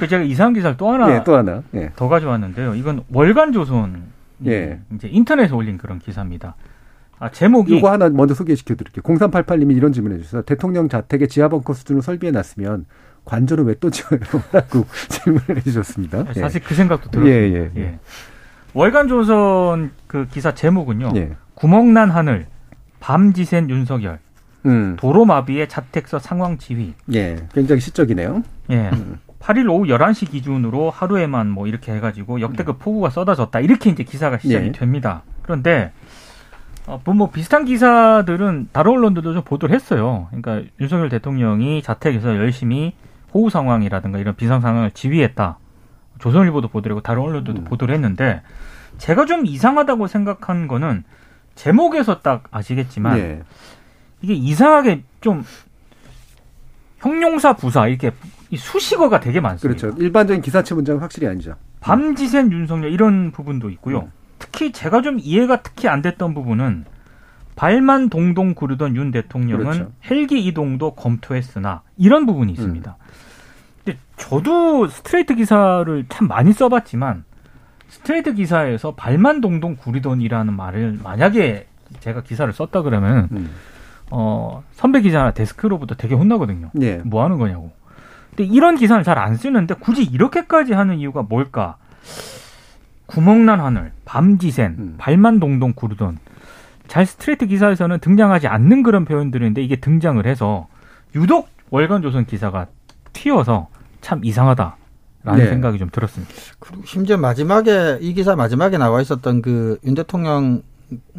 제가 이상한 기사를 또 하나, 예, 또 하나. 예. 더 가져왔는데요. 이건 월간조선 예. 이제 인터넷에 올린 그런 기사입니다. 아, 제목이 이거 하나 먼저 소개시켜드릴게요. 공삼팔팔 님이 이런 질문해 주셔서 대통령 자택에 지하벙커 수준으로 설비해놨으면 관절을 왜 또 지어요? 라고 질문을 해주셨습니다. 예. 사실 그 생각도 들었습니다. 예, 예, 예. 예. 월간조선 그 기사 제목은요. 예. 구멍난 하늘 밤지샌 윤석열. 음. 도로마비의 자택서 상황 지휘. 예. 굉장히 시적이네요. 예. 음. 팔 일 오후 열한 시 기준으로 하루에만 뭐 이렇게 해가지고 역대급 폭우가 쏟아졌다. 이렇게 이제 기사가 시작이 예. 됩니다. 그런데, 어, 뭐 비슷한 기사들은 다른 언론들도 좀 보도를 했어요. 그러니까 윤석열 대통령이 자택에서 열심히 호우 상황이라든가 이런 비상 상황을 지휘했다. 조선일보도 보도를 하고 다른 언론들도 음. 보도를 했는데, 제가 좀 이상하다고 생각한 거는 제목에서 딱 아시겠지만, 예. 이게 이상하게 좀 형용사 부사 이렇게 수식어가 되게 많습니다. 그렇죠. 일반적인 기사체 문장은 확실히 아니죠. 밤지샌 윤석열 이런 부분도 있고요. 음. 특히 제가 좀 이해가 특히 안 됐던 부분은 발만 동동 구르던 윤 대통령은 그렇죠. 헬기 이동도 검토했으나 이런 부분이 있습니다. 음. 근데 저도 스트레이트 기사를 참 많이 써봤지만 스트레이트 기사에서 발만 동동 구르던이라는 말을 만약에 제가 기사를 썼다 그러면 음. 어, 선배 기자나 데스크로부터 되게 혼나거든요. 예. 뭐 하는 거냐고. 근데 이런 기사는 잘 안 쓰는데 굳이 이렇게까지 하는 이유가 뭘까? 구멍난 하늘, 밤지샌, 음. 발만 동동 구르던. 잘 스트레이트 기사에서는 등장하지 않는 그런 표현들인데 이게 등장을 해서 유독 월간조선 기사가 튀어서 참 이상하다. 라는 네. 생각이 좀 들었습니다. 그리고 심지어 마지막에, 이 기사 마지막에 나와 있었던 그 윤 대통령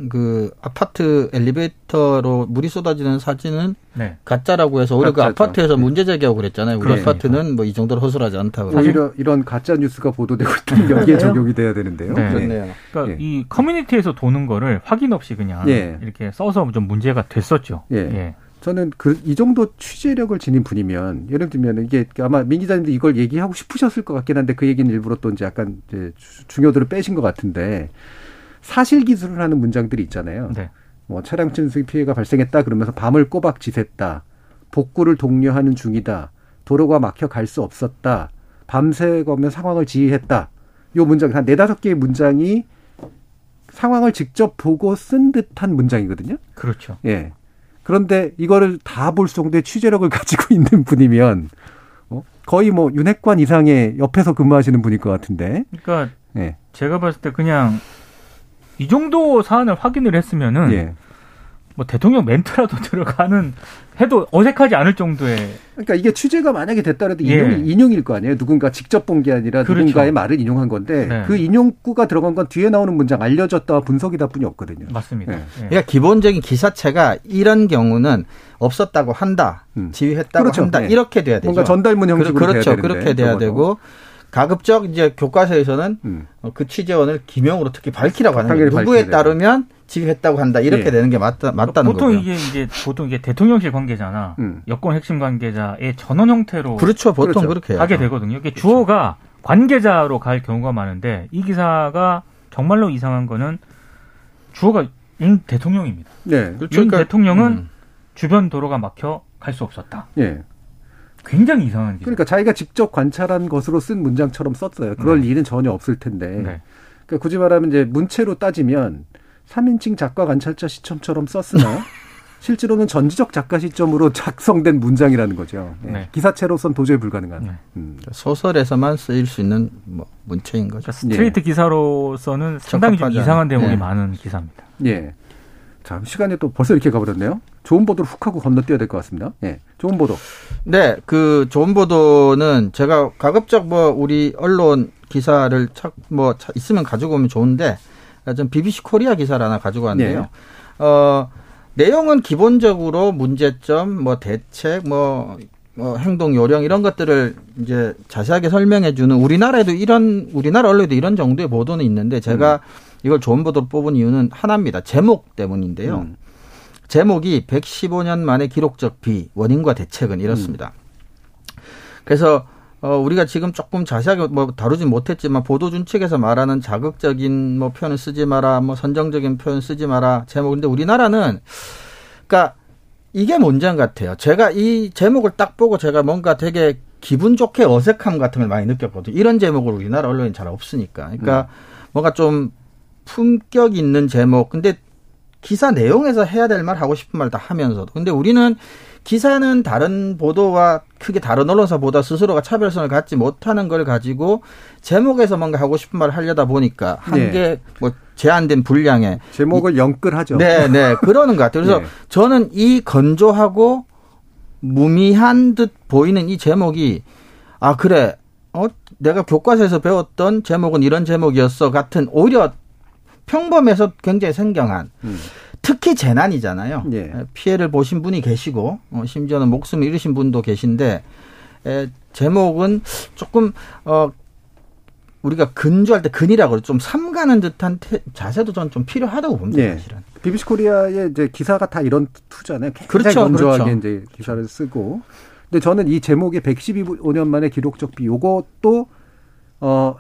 그 아파트 엘리베이터로 물이 쏟아지는 사진은 네. 가짜라고 해서 오히려 가짜죠. 그 아파트에서 문제 제기하고 그랬잖아요. 우리 네. 아파트는 뭐 이 정도로 허술하지 않다고. 오히려 이런 가짜 뉴스가 보도되고 있다는 여기에 적용이 돼야 되는데요. 네. 그렇네요. 그러니까 네. 이 커뮤니티에서 도는 거를 확인 없이 그냥 네. 이렇게 써서 좀 문제가 됐었죠. 네. 네. 저는 그 이 정도 취재력을 지닌 분이면 예를 들면 이게 아마 민 기자님도 이걸 얘기하고 싶으셨을 것 같긴 한데 그 얘기는 일부러 또 이제 약간 이제 중요도를 빼신 것 같은데. 사실 기술을 하는 문장들이 있잖아요. 네. 뭐 차량 침수 피해가 발생했다 그러면서 밤을 꼬박 지샜다. 복구를 독려하는 중이다. 도로가 막혀 갈 수 없었다. 밤새거면 상황을 지휘했다. 요 문장 한 네다섯 개의 문장이 상황을 직접 보고 쓴 듯한 문장이거든요. 그렇죠. 예. 그런데 이거를 다 볼 정도의 취재력을 가지고 있는 분이면 어? 거의 뭐 윤핵관 이상의 옆에서 근무하시는 분일 것 같은데. 그러니까 예. 제가 봤을 때 그냥 이 정도 사안을 확인을 했으면은 예. 뭐 대통령 멘트라도 들어가는 해도 어색하지 않을 정도의 그러니까 이게 취재가 만약에 됐다라도 예. 인용이 인용일 거 아니에요. 누군가 직접 본 게 아니라 그렇죠. 누군가의 말을 인용한 건데 네. 그 인용구가 들어간 건 뒤에 나오는 문장 알려졌다와 분석이다 뿐이 없거든요. 맞습니다. 예. 그러니까 기본적인 기사체가 이런 경우는 없었다고 한다, 음. 지휘했다고 그렇죠. 한다 예. 이렇게 돼야 되죠. 뭔가 전달문 형식으로 그렇죠. 돼야 되는데 그렇게 돼야 적어도. 되고. 가급적 이제 교과서에서는 음. 그 취재원을 기명으로 특히 밝히라고 하는 게 누구에 따르면 지휘했다고 한다 이렇게 예. 되는 게 맞다 맞다는 보통 거고요. 이게 이제 보통 이게 대통령실 관계자나 음. 여권 핵심 관계자의 전원 형태로 그렇죠 보통 그렇죠. 그렇게 가게 되거든요. 이게 그렇죠. 주어가 관계자로 갈 경우가 많은데 이 기사가 정말로 이상한 거는 주어가 윤 대통령입니다. 네, 그렇죠. 윤 그러니까, 대통령은 음. 주변 도로가 막혀 갈 수 없었다. 예. 굉장히 이상한 게 그러니까 자기가 직접 관찰한 것으로 쓴 문장처럼 썼어요. 그럴 네. 일은 전혀 없을 텐데. 네. 그러니까 굳이 말하면 이제 문체로 따지면 삼인칭 작가 관찰자 시점처럼 썼으나 실제로는 전지적 작가 시점으로 작성된 문장이라는 거죠. 네. 네. 기사체로선 도저히 불가능한. 네. 음. 소설에서만 쓰일 수 있는 뭐 문체인 거죠. 그러니까 스트레이트 예. 기사로서는 상당히 좀 이상한 대목이 네. 많은 기사입니다. 예. 자, 시간이 또 벌써 이렇게 가버렸네요. 좋은 보도를 훅 하고 건너뛰어야 될 것 같습니다. 예. 좋은 보도. 네. 그 좋은 보도는 제가 가급적 뭐 우리 언론 기사를 착, 뭐 있으면 가지고 오면 좋은데 전 비비씨 코리아 기사를 하나 가지고 왔는데요. 네. 어, 내용은 기본적으로 문제점, 뭐 대책, 뭐, 뭐 행동 요령 이런 것들을 이제 자세하게 설명해 주는 우리나라에도 이런 우리나라 언론에도 이런 정도의 보도는 있는데 제가 음. 이걸 좋은 보도로 뽑은 이유는 하나입니다. 제목 때문인데요. 음. 제목이 백십오 년 만의 기록적 비, 원인과 대책은 이렇습니다. 음. 그래서 어, 우리가 지금 조금 자세하게 뭐 다루진 못했지만 보도준 측에서 말하는 자극적인 뭐 표현을 쓰지 마라, 뭐 선정적인 표현 쓰지 마라 제목인데 우리나라는, 그러니까 이게 문제인 것 같아요. 제가 이 제목을 딱 보고 제가 뭔가 되게 기분 좋게 어색함 같은 걸 많이 느꼈거든요. 이런 제목을 우리나라 언론이 잘 없으니까. 그러니까 음. 뭔가 좀 품격 있는 제목. 근데 기사 내용에서 해야 될 말 하고 싶은 말 다 하면서도. 근데 우리는 기사는 다른 보도와 크게 다른 언론사보다 스스로가 차별성을 갖지 못하는 걸 가지고 제목에서 뭔가 하고 싶은 말을 하려다 보니까 한계, 뭐 네. 제한된 분량에. 제목을 영끌하죠. 네, 네. 그러는 것 같아요. 그래서 네. 저는 이 건조하고 무미한 듯 보이는 이 제목이, 아, 그래. 어, 내가 교과서에서 배웠던 제목은 이런 제목이었어. 같은 오히려 평범해서 굉장히 생경한. 음. 특히 재난이잖아요. 예. 피해를 보신 분이 계시고 심지어는 목숨을 잃으신 분도 계신데 에, 제목은 조금 어, 우리가 근조할 때 근이라고 좀 삼가는 듯한 태, 자세도 저는 좀 필요하다고 봅니다. 예. 사실은. 비비씨 코리아의 이제 기사가 다 이런 투잖아요. 굉장히 그렇죠, 건조하게 그렇죠. 이제 기사를 쓰고. 근데 저는 이 제목의 백십오 년 만에 기록적 비 요것도 어,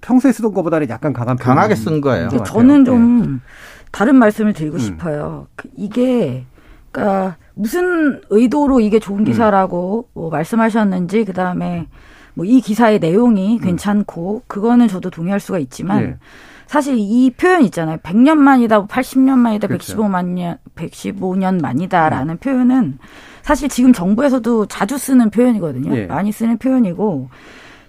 평소에 쓰던 것보다는 약간 강한 강하게 쓴 거예요. 저는 좀 예. 다른 말씀을 드리고 음. 싶어요. 이게 그러니까 무슨 의도로 이게 좋은 기사라고 음. 뭐 말씀하셨는지 그다음에 뭐 이 기사의 내용이 음. 괜찮고 그거는 저도 동의할 수가 있지만 예. 사실 이 표현 있잖아요. 백 년 만이다, 팔십 년 만이다, 그렇죠. 백십오만 년, 백십오 년 만이다라는 음. 표현은 사실 지금 정부에서도 자주 쓰는 표현이거든요. 예. 많이 쓰는 표현이고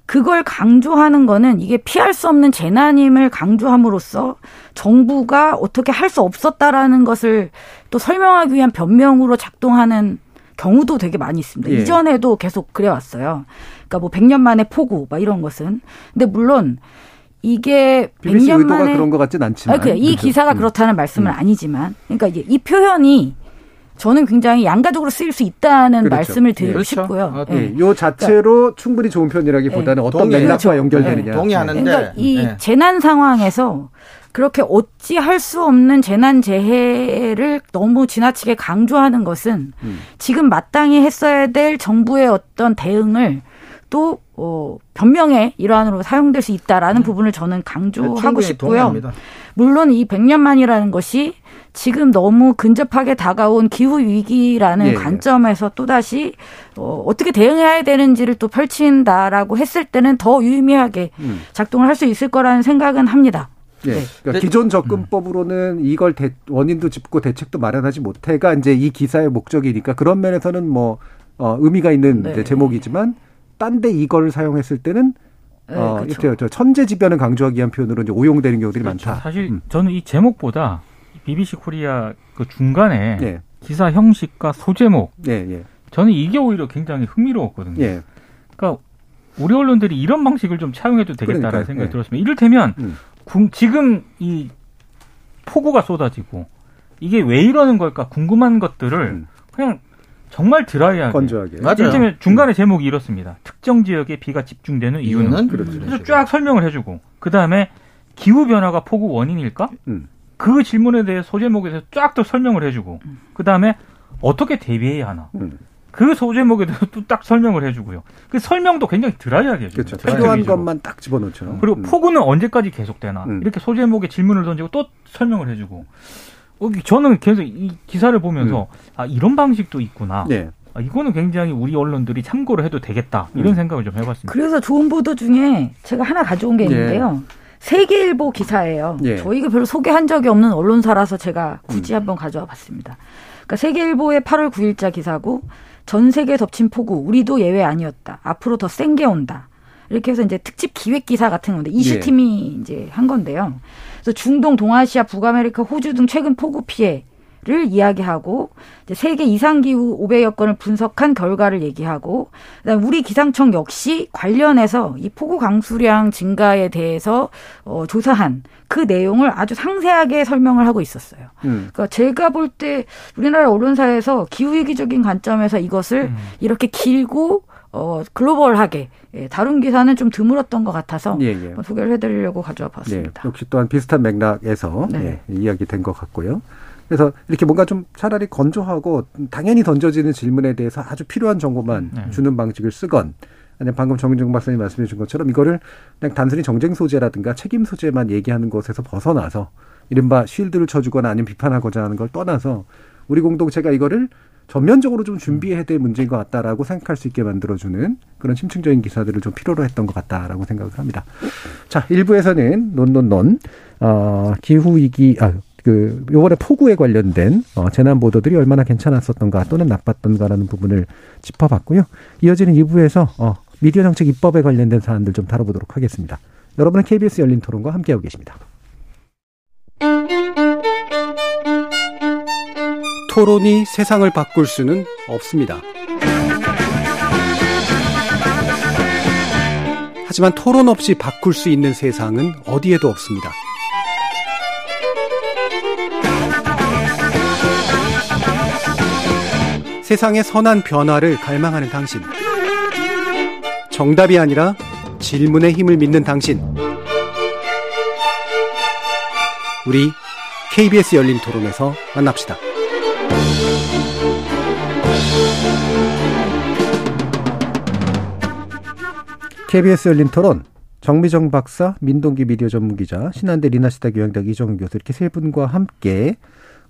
그걸 강조하는 거는 이게 피할 수 없는 재난임을 강조함으로써 정부가 어떻게 할 수 없었다라는 것을 또 설명하기 위한 변명으로 작동하는 경우도 되게 많이 있습니다. 예. 이전에도 계속 그래왔어요. 그러니까 뭐 백 년 만에 폭우 막 이런 것은. 근데 물론 이게 비비씨 백 년 의도가 만에 그런 것 같진 않지만. 아니, 이 그렇죠. 기사가 그렇다는 말씀은 음. 아니지만. 그러니까 이제 이 표현이 저는 굉장히 양가적으로 쓰일 수 있다는 그렇죠. 말씀을 드리고 예. 싶고요. 아, 네. 예. 이 자체로 그러니까, 충분히 좋은 편이라기보다는 예. 어떤 동의, 맥락과 그렇죠. 연결되느냐. 예. 동의하는데. 그러니까 이 예. 재난 상황에서 그렇게 어찌할 수 없는 재난 재해를 너무 지나치게 강조하는 것은 음. 지금 마땅히 했어야 될 정부의 어떤 대응을 또 어, 변명의 일환으로 사용될 수 있다라는 음. 부분을 저는 강조하고 싶고요. 동의합니다. 물론 이 백 년 만이라는 것이 지금 너무 근접하게 다가온 기후 위기라는 예, 관점에서 예. 또다시 어, 어떻게 대응해야 되는지를 또 펼친다라고 했을 때는 더 유의미하게 음. 작동을 할 수 있을 거라는 생각은 합니다. 예. 네. 그러니까 기존 접근법으로는 이걸 대, 원인도 짚고 대책도 마련하지 못해가 이제 이 기사의 목적이니까 그런 면에서는 뭐 어, 의미가 있는 네. 이제 제목이지만 딴 데 이걸 사용했을 때는 네, 어, 그렇죠. 이제 천재지변을 강조하기 위한 표현으로 이제 오용되는 경우들이 그렇죠. 많다. 사실 음. 저는 이 제목보다 비비씨 코리아 그 중간에 예. 기사 형식과 소제목 예, 예. 저는 이게 오히려 굉장히 흥미로웠거든요. 예. 그러니까 우리 언론들이 이런 방식을 좀 차용해도 되겠다라는 그러니까요. 생각이 예. 들었습니다. 이를테면 음. 지금 이 폭우가 쏟아지고 이게 왜 이러는 걸까 궁금한 것들을 음. 그냥 정말 드라이하게 건조하게. 이를테면 중간에 음. 제목이 이렇습니다. 특정 지역에 비가 집중되는 이유는, 이유는? 그렇죠. 그래서 쫙 설명을 해주고 그다음에 기후변화가 폭우 원인일까? 음. 그 질문에 대해 소제목에 대해서 쫙 또 설명을 해주고 그 다음에 어떻게 대비해야 하나 음. 그 소제목에 대해서 또 딱 설명을 해주고요. 그 설명도 굉장히 드라이하게 해줘요. 그렇죠. 필요한 것만 딱 집어넣죠. 그리고 음. 폭우는 언제까지 계속되나 음. 이렇게 소제목에 질문을 던지고 또 설명을 해주고 저는 계속 이 기사를 보면서 음. 아 이런 방식도 있구나. 네. 아, 이거는 굉장히 우리 언론들이 참고를 해도 되겠다. 이런 음. 생각을 좀 해봤습니다. 그래서 좋은 보도 중에 제가 하나 가져온 게 있는데요. 네. 세계일보 기사예요. 예. 저희가 별로 소개한 적이 없는 언론사라서 제가 굳이 음. 한번 가져와 봤습니다. 그러니까 세계일보의 팔월 구일자 기사고, 전 세계 덮친 폭우, 우리도 예외 아니었다. 앞으로 더 센 게 온다. 이렇게 해서 이제 특집 기획 기사 같은 건데, 이슈팀이 예. 이제 한 건데요. 그래서 중동, 동아시아, 북아메리카, 호주 등 최근 폭우 피해 를 이야기하고, 이제 세계 이상기후 오백여 건을 분석한 결과를 얘기하고, 그다음 우리 기상청 역시 관련해서 이 폭우 강수량 증가에 대해서 어, 조사한 그 내용을 아주 상세하게 설명을 하고 있었어요. 음. 그러니까 제가 볼 때 우리나라 언론사에서 기후위기적인 관점에서 이것을 음. 이렇게 길고 어, 글로벌하게 예, 다룬 기사는 좀 드물었던 것 같아서 예, 예. 소개를 해드리려고 가져와 봤습니다. 예, 역시 또한 비슷한 맥락에서 네. 예, 이야기된 것 같고요. 그래서 이렇게 뭔가 좀 차라리 건조하고 당연히 던져지는 질문에 대해서 아주 필요한 정보만 네. 주는 방식을 쓰건, 아니면 방금 정민정 박사님 말씀해 주신 것처럼 이거를 그냥 단순히 정쟁 소재라든가 책임 소재만 얘기하는 것에서 벗어나서 이른바 쉴드를 쳐주거나 아니면 비판하고자 하는 걸 떠나서 우리 공동체가 이거를 전면적으로 좀 준비해야 될 문제인 것 같다라고 생각할 수 있게 만들어주는 그런 심층적인 기사들을 좀 필요로 했던 것 같다라고 생각을 합니다. 자, 일부에서는 논논논 어, 기후위기... 아, 그 요번에 폭우에 관련된 재난 보도들이 얼마나 괜찮았었던가 또는 나빴던가라는 부분을 짚어봤고요. 이어지는 이 부에서 미디어 정책 입법에 관련된 사안들 좀 다뤄보도록 하겠습니다. 여러분은 케이비에스 열린 토론과 함께하고 계십니다. 토론이 세상을 바꿀 수는 없습니다. 하지만 토론 없이 바꿀 수 있는 세상은 어디에도 없습니다. 세상의 선한 변화를 갈망하는 당신, 정답이 아니라 질문의 힘을 믿는 당신, 우리 케이비에스 열린 토론에서 만납시다. 케이비에스 열린 토론, 정미정 박사, 민동기 미디어 전문기자, 신한대 리나시다 교양대학 이정훈 교수, 이렇게 세 분과 함께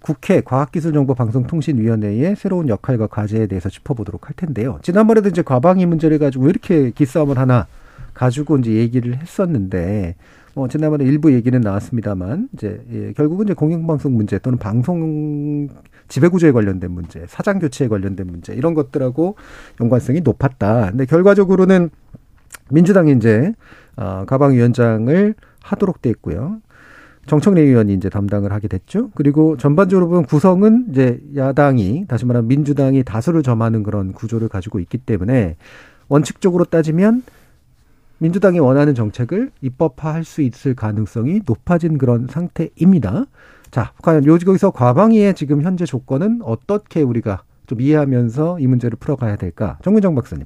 국회 과학기술정보방송통신위원회의 새로운 역할과 과제에 대해서 짚어보도록 할 텐데요. 지난번에도 이제 과방위 문제를 가지고 왜 이렇게 기싸움을 하나 가지고 이제 얘기를 했었는데, 어, 지난번에 일부 얘기는 나왔습니다만, 이제, 예, 결국은 이제 공영방송 문제 또는 방송 지배구조에 관련된 문제, 사장교체에 관련된 문제, 이런 것들하고 연관성이 높았다. 근데 결과적으로는 민주당이 이제, 어, 과방위원장을 하도록 돼 있고요. 정청래 의원이 이제 담당을 하게 됐죠. 그리고 전반적으로 보면 구성은 이제 야당이, 다시 말하면 민주당이 다수를 점하는 그런 구조를 가지고 있기 때문에 원칙적으로 따지면 민주당이 원하는 정책을 입법화할 수 있을 가능성이 높아진 그런 상태입니다. 자, 과연 여기서 과방위의 지금 현재 조건은 어떻게 우리가 좀 이해하면서 이 문제를 풀어가야 될까? 정민정 박사님.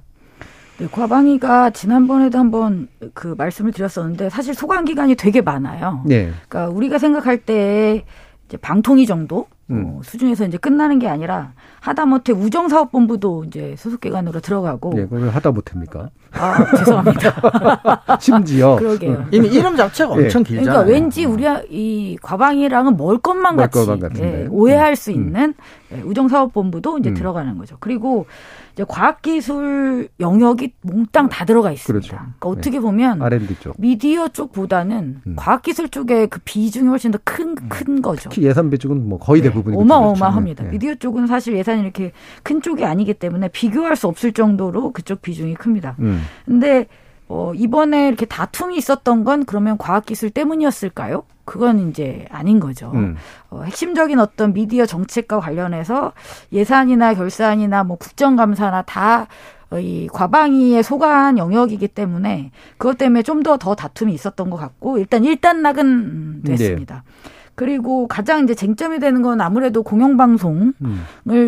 네, 과방위가 지난번에도 한번 그 말씀을 드렸었는데 사실 소관 기관이 되게 많아요. 네. 그러니까 우리가 생각할 때 이제 방통위 정도 음. 수준에서 이제 끝나는 게 아니라 하다못해 우정사업본부도 이제 소속 기관으로 들어가고. 네, 그걸 하다못해입니까? 아, 죄송합니다. 심지어. 그러게요. 이미 이름 자체가 엄청 네. 길잖아요. 그러니까 왠지 우리 이 과방위랑은 멀 것만 멀 같이 것만 예, 오해할 음. 수 있는 음. 우정사업본부도 이제 음. 들어가는 거죠. 그리고 이제 과학기술 영역이 몽땅 다 들어가 있습니다. 그렇죠. 그러니까 어떻게 네. 보면 알앤디 쪽. 미디어 쪽보다는 음. 과학기술 쪽의 그 비중이 훨씬 더 큰, 큰 거죠. 특히 예산 비중은 뭐 거의 네. 대부분이 어마어마합니다. 그렇죠. 네. 미디어 쪽은 사실 예산이 이렇게 큰 쪽이 아니기 때문에 비교할 수 없을 정도로 그쪽 비중이 큽니다. 그런데 음. 어, 이번에 이렇게 다툼이 있었던 건 그러면 과학기술 때문이었을까요? 그건 이제 아닌 거죠. 음. 어, 핵심적인 어떤 미디어 정책과 관련해서 예산이나 결산이나 뭐 국정감사나 다 이 과방위의 소관 영역이기 때문에 그것 때문에 좀 더 더 다툼이 있었던 것 같고, 일단 일단락은 됐습니다. 네. 그리고 가장 이제 쟁점이 되는 건 아무래도 공영방송을 음.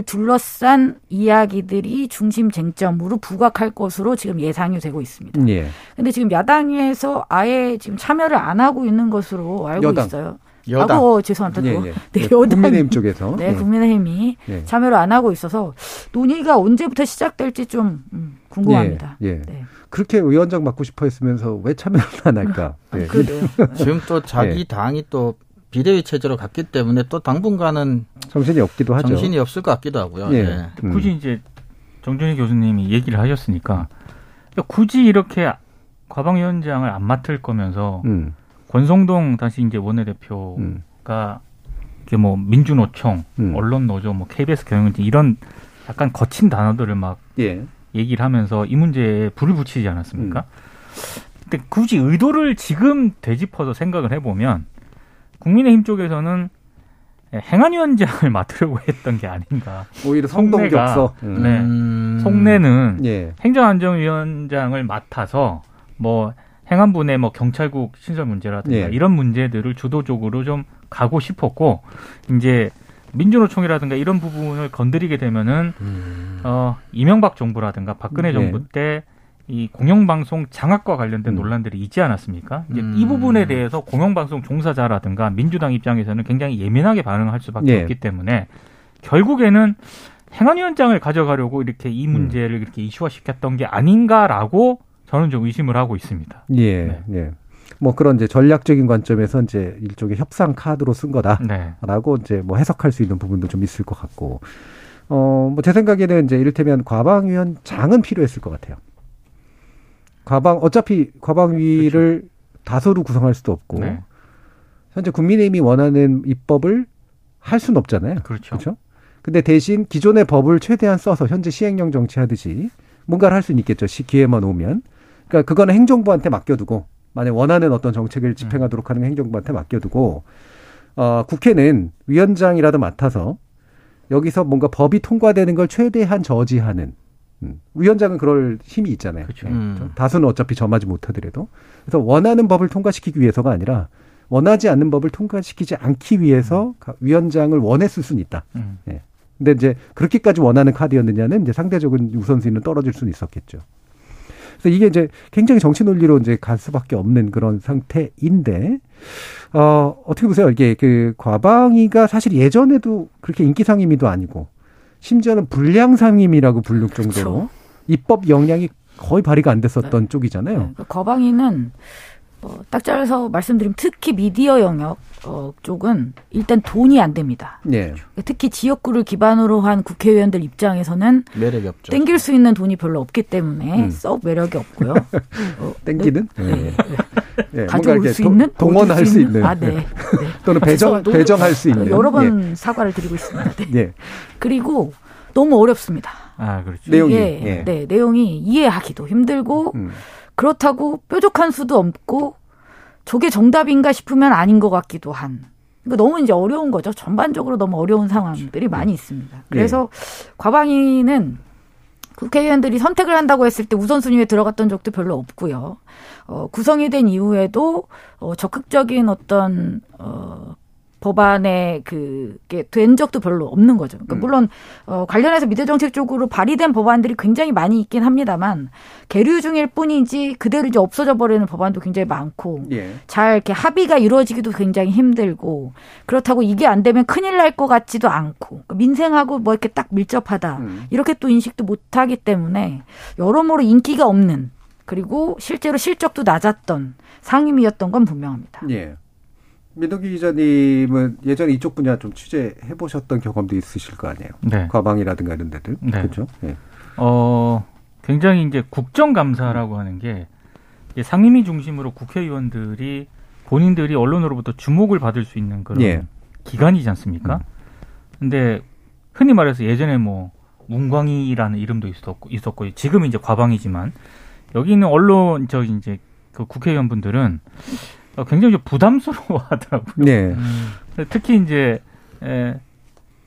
둘러싼 이야기들이 중심 쟁점으로 부각할 것으로 지금 예상이 되고 있습니다. 그런데 예. 지금 야당에서 아예 지금 참여를 안 하고 있는 것으로 알고 여당. 있어요. 여당. 아, 어, 죄송합니다. 예, 예. 네, 예, 국민의힘 쪽에서. 네, 예. 국민의힘이 예. 참여를 안 하고 있어서 논의가 언제부터 시작될지 좀 음, 궁금합니다. 예, 예. 네. 그렇게 의원장 맡고 싶어 했으면서 왜 참여를 안 할까? 아, 예. 그래요. 지금 또 자기 예. 당이 또 비대위 체제로 갔기 때문에 또 당분간은 정신이 없기도 하죠. 정신이 없을 것 같기도 하고요. 예. 네. 굳이 이제 정준희 교수님이 얘기를 하셨으니까 굳이 이렇게 과방위원장을 안 맡을 거면서 음. 권성동 당시 이제 원내대표가 음. 이게 뭐 민주노총, 음. 언론노조, 뭐 케이비에스 경영진 이런 약간 거친 단어들을 막 예. 얘기를 하면서 이 문제에 불을 붙이지 않았습니까? 음. 근데 굳이 의도를 지금 되짚어서 생각을 해보면 국민의힘 쪽에서는 행안위원장을 맡으려고 했던 게 아닌가. 오히려 성동격서. 네, 음. 속내는 예. 행정안전위원장을 맡아서 뭐 행안부 내 뭐 경찰국 신설 문제라든가 예. 이런 문제들을 주도적으로 좀 가고 싶었고 이제 민주노총이라든가 이런 부분을 건드리게 되면은 음. 어, 이명박 정부라든가 박근혜 예. 정부 때 이 공영방송 장악과 관련된 음. 논란들이 있지 않았습니까? 이제 음. 이 부분에 대해서 공영방송 종사자라든가 민주당 입장에서는 굉장히 예민하게 반응할 수밖에 예. 없기 때문에 결국에는 행안위원장을 가져가려고 이렇게 이 문제를 음. 이렇게 이슈화시켰던 게 아닌가라고 저는 좀 의심을 하고 있습니다. 예, 네. 예. 뭐 그런 이제 전략적인 관점에서 이제 일종의 협상 카드로 쓴 거다라고 네. 이제 뭐 해석할 수 있는 부분도 좀 있을 것 같고, 어, 뭐 제 생각에는 이제 이를테면 과방위원장은 필요했을 것 같아요. 과방 어차피 과방위를 그렇죠. 다수로 구성할 수도 없고 네. 현재 국민의힘이 원하는 입법을 할 수는 없잖아요. 그렇죠. 그렇죠. 근데 대신 기존의 법을 최대한 써서 현재 시행령 정치하듯이 뭔가를 할 수는 있겠죠. 시 기회만 오면. 그러니까 그거는 행정부한테 맡겨두고 만약 원하는 어떤 정책을 집행하도록 하는 행정부한테 맡겨두고 어, 국회는 위원장이라도 맡아서 여기서 뭔가 법이 통과되는 걸 최대한 저지하는. 음. 위원장은 그럴 힘이 있잖아요. 그렇죠. 음. 다수는 어차피 점하지 못하더라도. 그래서 원하는 법을 통과시키기 위해서가 아니라 원하지 않는 법을 통과시키지 않기 위해서 음. 위원장을 원했을 수는 있다. 음. 예. 근데 이제 그렇게까지 원하는 카드였느냐는 이제 상대적인 우선순위는 떨어질 수는 있었겠죠. 그래서 이게 이제 굉장히 정치 논리로 이제 갈 수밖에 없는 그런 상태인데, 어, 어떻게 보세요? 이게 그 과방위가 사실 예전에도 그렇게 인기 상임위도 아니고, 심지어는 불량 상임이라고 부를 정도로 그렇죠. 입법 역량이 거의 발휘가 안 됐었던 네. 쪽이잖아요. 네. 과방위는 뭐 딱 잘라서 말씀드리면 특히 미디어 영역 어, 쪽은 일단 돈이 안 됩니다. 네. 특히 지역구를 기반으로 한 국회의원들 입장에서는 매력이 없죠. 땡길 수 있는 돈이 별로 없기 때문에 음. 썩 매력이 없고요. 어, 땡기는? 네. 네. 네. 가져올 수 동, 있는? 동원할 수 있는? 아, 네. 네. 또는 배정, 배정할 수 있는? 여러 번 예. 사과를 드리고 있습니다. 네. 네. 그리고 너무 어렵습니다. 아, 그렇죠. 내용이. 예. 예. 네. 내용이 이해하기도 힘들고 음. 그렇다고 뾰족한 수도 없고 저게 정답인가 싶으면 아닌 것 같기도 한. 그러니까 너무 이제 어려운 거죠. 전반적으로 너무 어려운 상황들이 많이 있습니다. 그래서 네. 과방위는 국회의원들이 선택을 한다고 했을 때 우선순위에 들어갔던 적도 별로 없고요. 어, 구성이 된 이후에도 어, 적극적인 어떤 어, 법안에 그게 된 적도 별로 없는 거죠. 그러니까 음. 물론 어, 관련해서 미디어정책 쪽으로 발의된 법안들이 굉장히 많이 있긴 합니다만 계류 중일 뿐이지 그대로 이제 없어져 버리는 법안도 굉장히 많고 예. 잘 이렇게 합의가 이루어지기도 굉장히 힘들고 그렇다고 이게 안 되면 큰일 날 것 같지도 않고 그러니까 민생하고 뭐 이렇게 딱 밀접하다 음. 이렇게 또 인식도 못하기 때문에 여러모로 인기가 없는 그리고 실제로 실적도 낮았던 상임위였던 건 분명합니다. 예. 민동기 기자님은 예전에 이쪽 분야 좀 취재해 보셨던 경험도 있으실 거 아니에요. 네. 과방이라든가 이런 데들. 네. 그렇죠. 네. 어, 굉장히 이제 국정감사라고 하는 게 상임위 중심으로 국회의원들이 본인들이 언론으로부터 주목을 받을 수 있는 그런 예. 기관이지 않습니까? 그런데 음. 흔히 말해서 예전에 뭐 문광위라는 이름도 있었고, 있었고 지금 이제 과방이지만 여기 있는 언론 저 이제 그 국회의원분들은 굉장히 부담스러워하더라고요. 네. 특히 이제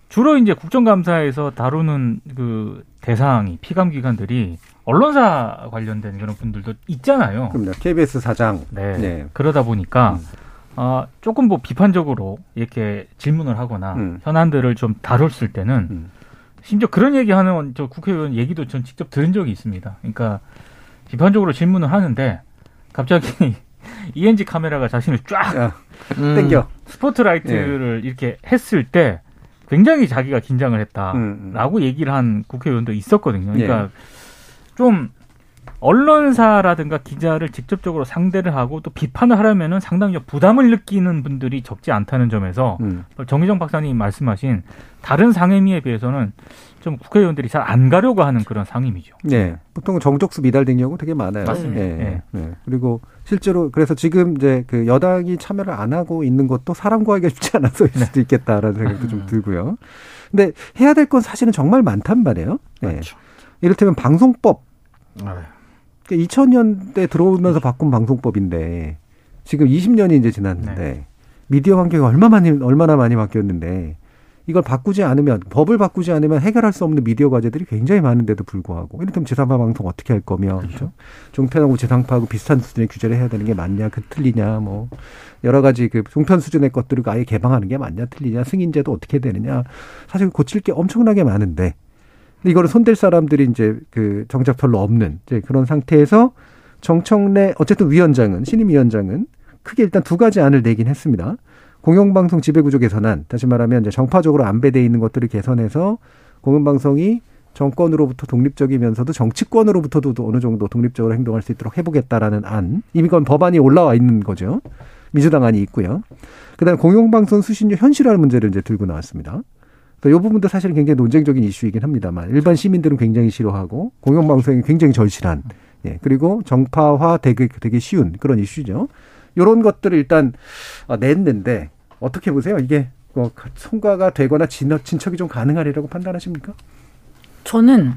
주로 이제 국정감사에서 다루는 그 대상이 피감기관들이 언론사 관련된 그런 분들도 있잖아요. 그럼요. 케이비에스 사장. 네. 네. 그러다 보니까 음. 어, 조금 뭐 비판적으로 이렇게 질문을 하거나 음. 현안들을 좀 다뤘을 때는 음. 심지어 그런 얘기하는 저 국회의원 얘기도 전 직접 들은 적이 있습니다. 그러니까 비판적으로 질문을 하는데 갑자기. 이엔지 카메라가 자신을 쫙 야, 음, 땡겨 스포트라이트를 예. 이렇게 했을 때 굉장히 자기가 긴장을 했다라고 음, 음. 얘기를 한 국회의원도 있었거든요. 그러니까 예. 좀 언론사라든가 기자를 직접적으로 상대를 하고 또 비판을 하려면은 상당히 부담을 느끼는 분들이 적지 않다는 점에서 음. 정미정 박사님이 말씀하신 다른 상임위에 비해서는 좀 국회의원들이 잘 안 가려고 하는 그런 상임이죠. 네, 보통 정적수 미달된 경우 되게 많아요. 맞습니다. 네. 네. 네. 그리고 실제로 그래서 지금 이제 그 여당이 참여를 안 하고 있는 것도 사람 구하기가 쉽지 않아서일 수도 네. 있겠다라는 생각도 좀 들고요. 근데 해야 될 건 사실은 정말 많단 말이에요. 네. 그렇죠. 이를테면 방송법. 아. 이천 년대 들어오면서 바꾼 방송법인데 지금 이십 년이 이제 지났는데 네. 미디어 환경이 얼마나 많이, 얼마나 많이 바뀌었는데. 이걸 바꾸지 않으면 법을 바꾸지 않으면 해결할 수 없는 미디어 과제들이 굉장히 많은데도 불구하고 이를테면 제삼 파 방송 어떻게 할 거며 그렇죠. 종편하고 제삼 파하고 비슷한 수준의 규제를 해야 되는 게 맞냐 그 틀리냐 뭐 여러 가지 그 종편 수준의 것들을 아예 개방하는 게 맞냐 틀리냐 승인제도 어떻게 되느냐 사실 고칠 게 엄청나게 많은데 근데 이거를 손댈 사람들이 이제 그 정작 별로 없는 이제 그런 상태에서 정청래 어쨌든 위원장은 신임 위원장은 크게 일단 두 가지 안을 내긴 했습니다. 공영방송 지배구조 개선안, 다시 말하면 이제 정파적으로 안배되어 있는 것들을 개선해서 공영방송이 정권으로부터 독립적이면서도 정치권으로부터도 어느 정도 독립적으로 행동할 수 있도록 해보겠다라는 안. 이미 그건 법안이 올라와 있는 거죠. 민주당 안이 있고요. 그다음에 공영방송 수신료 현실화 문제를 이제 들고 나왔습니다. 그래서 이 부분도 사실은 굉장히 논쟁적인 이슈이긴 합니다만 일반 시민들은 굉장히 싫어하고 공영방송이 굉장히 절실한. 예, 그리고 정파화 되게, 되게 쉬운 그런 이슈죠. 이런 것들을 일단 냈는데 어떻게 보세요? 이게 뭐 성과가 되거나 진척이 좀 가능하리라고 판단하십니까? 저는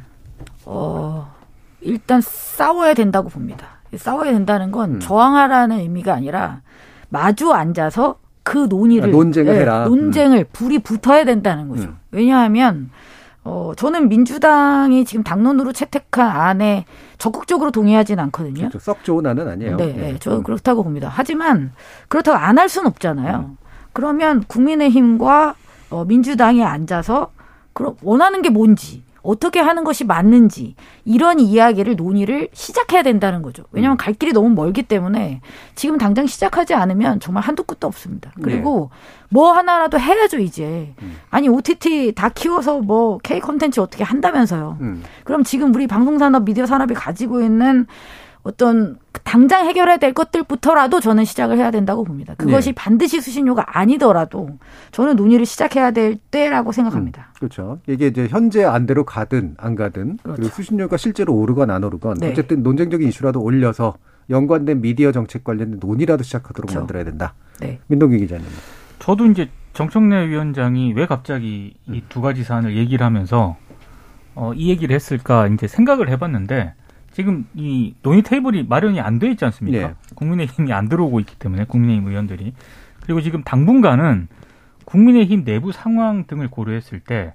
어, 일단 싸워야 된다고 봅니다. 싸워야 된다는 건 음. 저항하라는 의미가 아니라 마주 앉아서 그 논의를. 아, 논쟁을 예, 해라. 논쟁을 음. 불이 붙어야 된다는 거죠. 음. 왜냐하면 어, 저는 민주당이 지금 당론으로 채택한 안에 적극적으로 동의하진 않거든요. 그렇죠. 썩 좋은 안은 아니에요. 네, 네. 저는 그렇다고 봅니다. 하지만 그렇다고 안 할 수는 없잖아요. 음. 그러면 국민의힘과 어, 민주당이 앉아서 그럼 원하는 게 뭔지 어떻게 하는 것이 맞는지 이런 이야기를 논의를 시작해야 된다는 거죠. 왜냐하면 갈 길이 너무 멀기 때문에 지금 당장 시작하지 않으면 정말 한도 끝도 없습니다. 그리고 네. 뭐 하나라도 해야죠 이제. 음. 아니 오티티 다 키워서 뭐 K 콘텐츠 어떻게 한다면서요. 음. 그럼 지금 우리 방송산업 미디어 산업이 가지고 있는 어떤 당장 해결해야 될 것들부터라도 저는 시작을 해야 된다고 봅니다. 그것이 네. 반드시 수신료가 아니더라도 저는 논의를 시작해야 될 때라고 생각합니다. 음, 그렇죠. 이게 이제 현재 안대로 가든 안 가든 그렇죠. 그리고 수신료가 실제로 오르건 안 오르건 네. 어쨌든 논쟁적인 이슈라도 올려서 연관된 미디어 정책 관련된 논의라도 시작하도록 그렇죠. 만들어야 된다. 네. 민동기 기자님. 저도 이제 정청래 위원장이 왜 갑자기 음. 이 두 가지 사안을 얘기를 하면서 어, 이 얘기를 했을까 이제 생각을 해봤는데 지금 이 논의 테이블이 마련이 안 돼 있지 않습니까? 네. 국민의힘이 안 들어오고 있기 때문에 국민의힘 의원들이. 그리고 지금 당분간은 국민의힘 내부 상황 등을 고려했을 때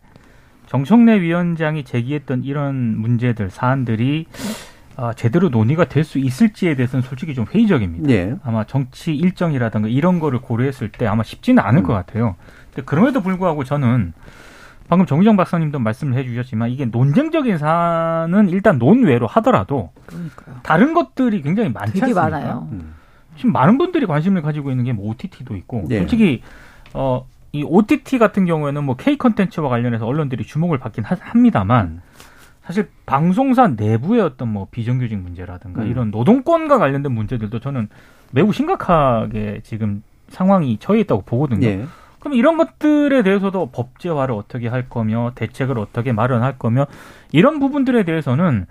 정청래 위원장이 제기했던 이런 문제들, 사안들이 아, 제대로 논의가 될 수 있을지에 대해서는 솔직히 좀 회의적입니다. 네. 아마 정치 일정이라든가 이런 거를 고려했을 때 아마 쉽지는 않을 음. 것 같아요. 근데 그럼에도 불구하고 저는 방금 정미정 박사님도 말씀을 해주셨지만 이게 논쟁적인 사안은 일단 논외로 하더라도 그러니까요. 다른 것들이 굉장히 많지 되게 않습니까? 많아요. 음. 지금 많은 분들이 관심을 가지고 있는 게 뭐 오티티도 있고 네. 솔직히 어, 이 오티티 같은 경우에는 뭐 K 컨텐츠와 관련해서 언론들이 주목을 받긴 하, 합니다만 음. 사실 방송사 내부의 어떤 뭐 비정규직 문제라든가 음. 이런 노동권과 관련된 문제들도 저는 매우 심각하게 지금 상황이 처해 있다고 보거든요. 네. 그럼 이런 것들에 대해서도 법제화를 어떻게 할 거며 대책을 어떻게 마련할 거며 이런 부분들에 대해서는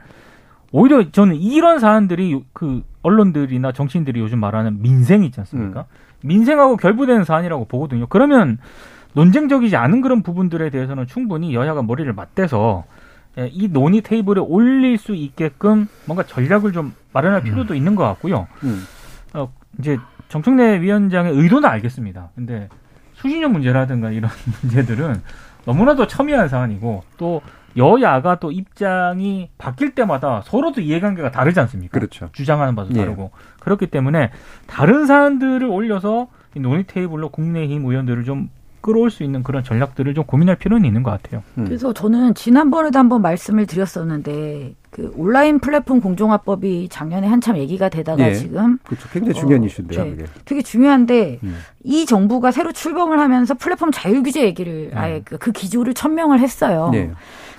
오히려 저는 이런 사안들이 그 언론들이나 정치인들이 요즘 말하는 민생 있지 않습니까? 음. 민생하고 결부되는 사안이라고 보거든요. 그러면 논쟁적이지 않은 그런 부분들에 대해서는 충분히 여야가 머리를 맞대서 이 논의 테이블에 올릴 수 있게끔 뭔가 전략을 좀 마련할 필요도 음. 있는 것 같고요. 음. 어, 이제 정청래 위원장의 의도는 알겠습니다. 근데 수신료 문제라든가 이런 문제들은 너무나도 첨예한 사안이고 또 여야가 또 입장이 바뀔 때마다 서로도 이해관계가 다르지 않습니까? 그렇죠. 주장하는 바도 다르고. 예. 그렇기 때문에 다른 사안들을 올려서 논의 테이블로 국민의힘 의원들을 좀 끌어올 수 있는 그런 전략들을 좀 고민할 필요는 있는 것 같아요. 음. 그래서 저는 지난번에도 한번 말씀을 드렸었는데 그 온라인 플랫폼 공정화법이 작년에 한참 얘기가 되다가 예. 지금 그렇죠. 굉장히 어, 중요한 이슈인데요. 네. 되게 중요한데 음. 이 정부가 새로 출범을 하면서 플랫폼 자율 규제 얘기를 음. 아예 그 기조를 천명을 했어요. 네.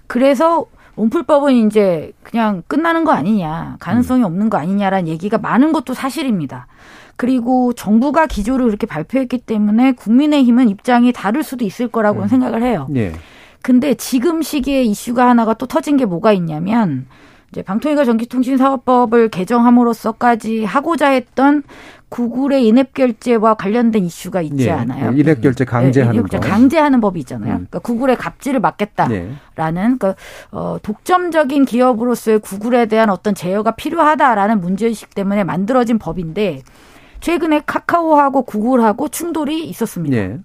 그래서 온풀법은 이제 그냥 끝나는 거 아니냐, 가능성이 음. 없는 거 아니냐라는 얘기가 많은 것도 사실입니다. 그리고 정부가 기조를 이렇게 발표했기 때문에 국민의힘은 입장이 다를 수도 있을 거라고는 음. 생각을 해요. 예. 근데 지금 시기에 이슈가 하나가 또 터진 게 뭐가 있냐면 이제 방통위가 전기통신사업법을 개정함으로써까지 하고자 했던 구글의 인앱 결제와 관련된 이슈가 있지 예, 않아요? 인앱 결제 강제하는 예, 인앱 결제 법. 강제하는 법이 있잖아요. 음. 그러니까 구글의 갑질을 막겠다라는 예. 그러니까 어, 독점적인 기업으로서의 구글에 대한 어떤 제어가 필요하다라는 문제의식 때문에 만들어진 법인데 최근에 카카오하고 구글하고 충돌이 있었습니다. 예.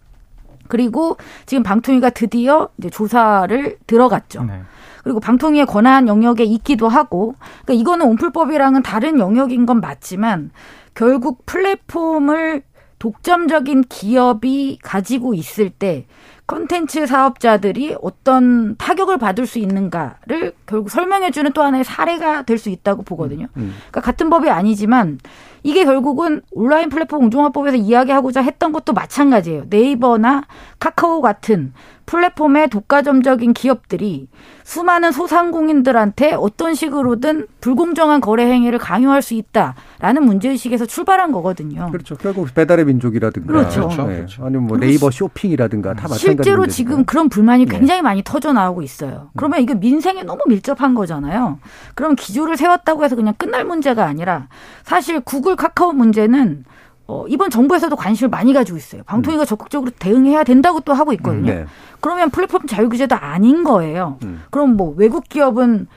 그리고 지금 방통위가 드디어 이제 조사를 들어갔죠. 네. 그리고 방통위의 권한 영역에 있기도 하고 그러니까 이거는 온풀법이랑은 다른 영역인 건 맞지만 결국 플랫폼을 독점적인 기업이 가지고 있을 때 콘텐츠 사업자들이 어떤 타격을 받을 수 있는가를 결국 설명해주는 또 하나의 사례가 될 수 있다고 보거든요. 음. 그러니까 같은 법이 아니지만 이게 결국은 온라인 플랫폼 공정화법에서 이야기하고자 했던 것도 마찬가지예요. 네이버나 카카오 같은 플랫폼의 독과점적인 기업들이 수많은 소상공인들한테 어떤 식으로든 불공정한 거래 행위를 강요할 수 있다라는 문제의식에서 출발한 거거든요. 그렇죠. 결국 배달의 민족이라든가. 그렇죠. 그렇죠. 네. 아니면 뭐 네이버 쇼핑이라든가 다 마찬가지입니다. 실제로 문제니까. 지금 그런 불만이 굉장히 네. 많이 터져나오고 있어요. 그러면 이게 민생에 너무 밀접한 거잖아요. 그럼 기조를 세웠다고 해서 그냥 끝날 문제가 아니라 사실 구글 카카오 문제는 어, 이번 정부에서도 관심을 많이 가지고 있어요. 방통위가 음. 적극적으로 대응해야 된다고 또 하고 있거든요. 음, 네. 그러면 플랫폼 자유 규제도 아닌 거예요. 음. 그럼 뭐 외국 기업은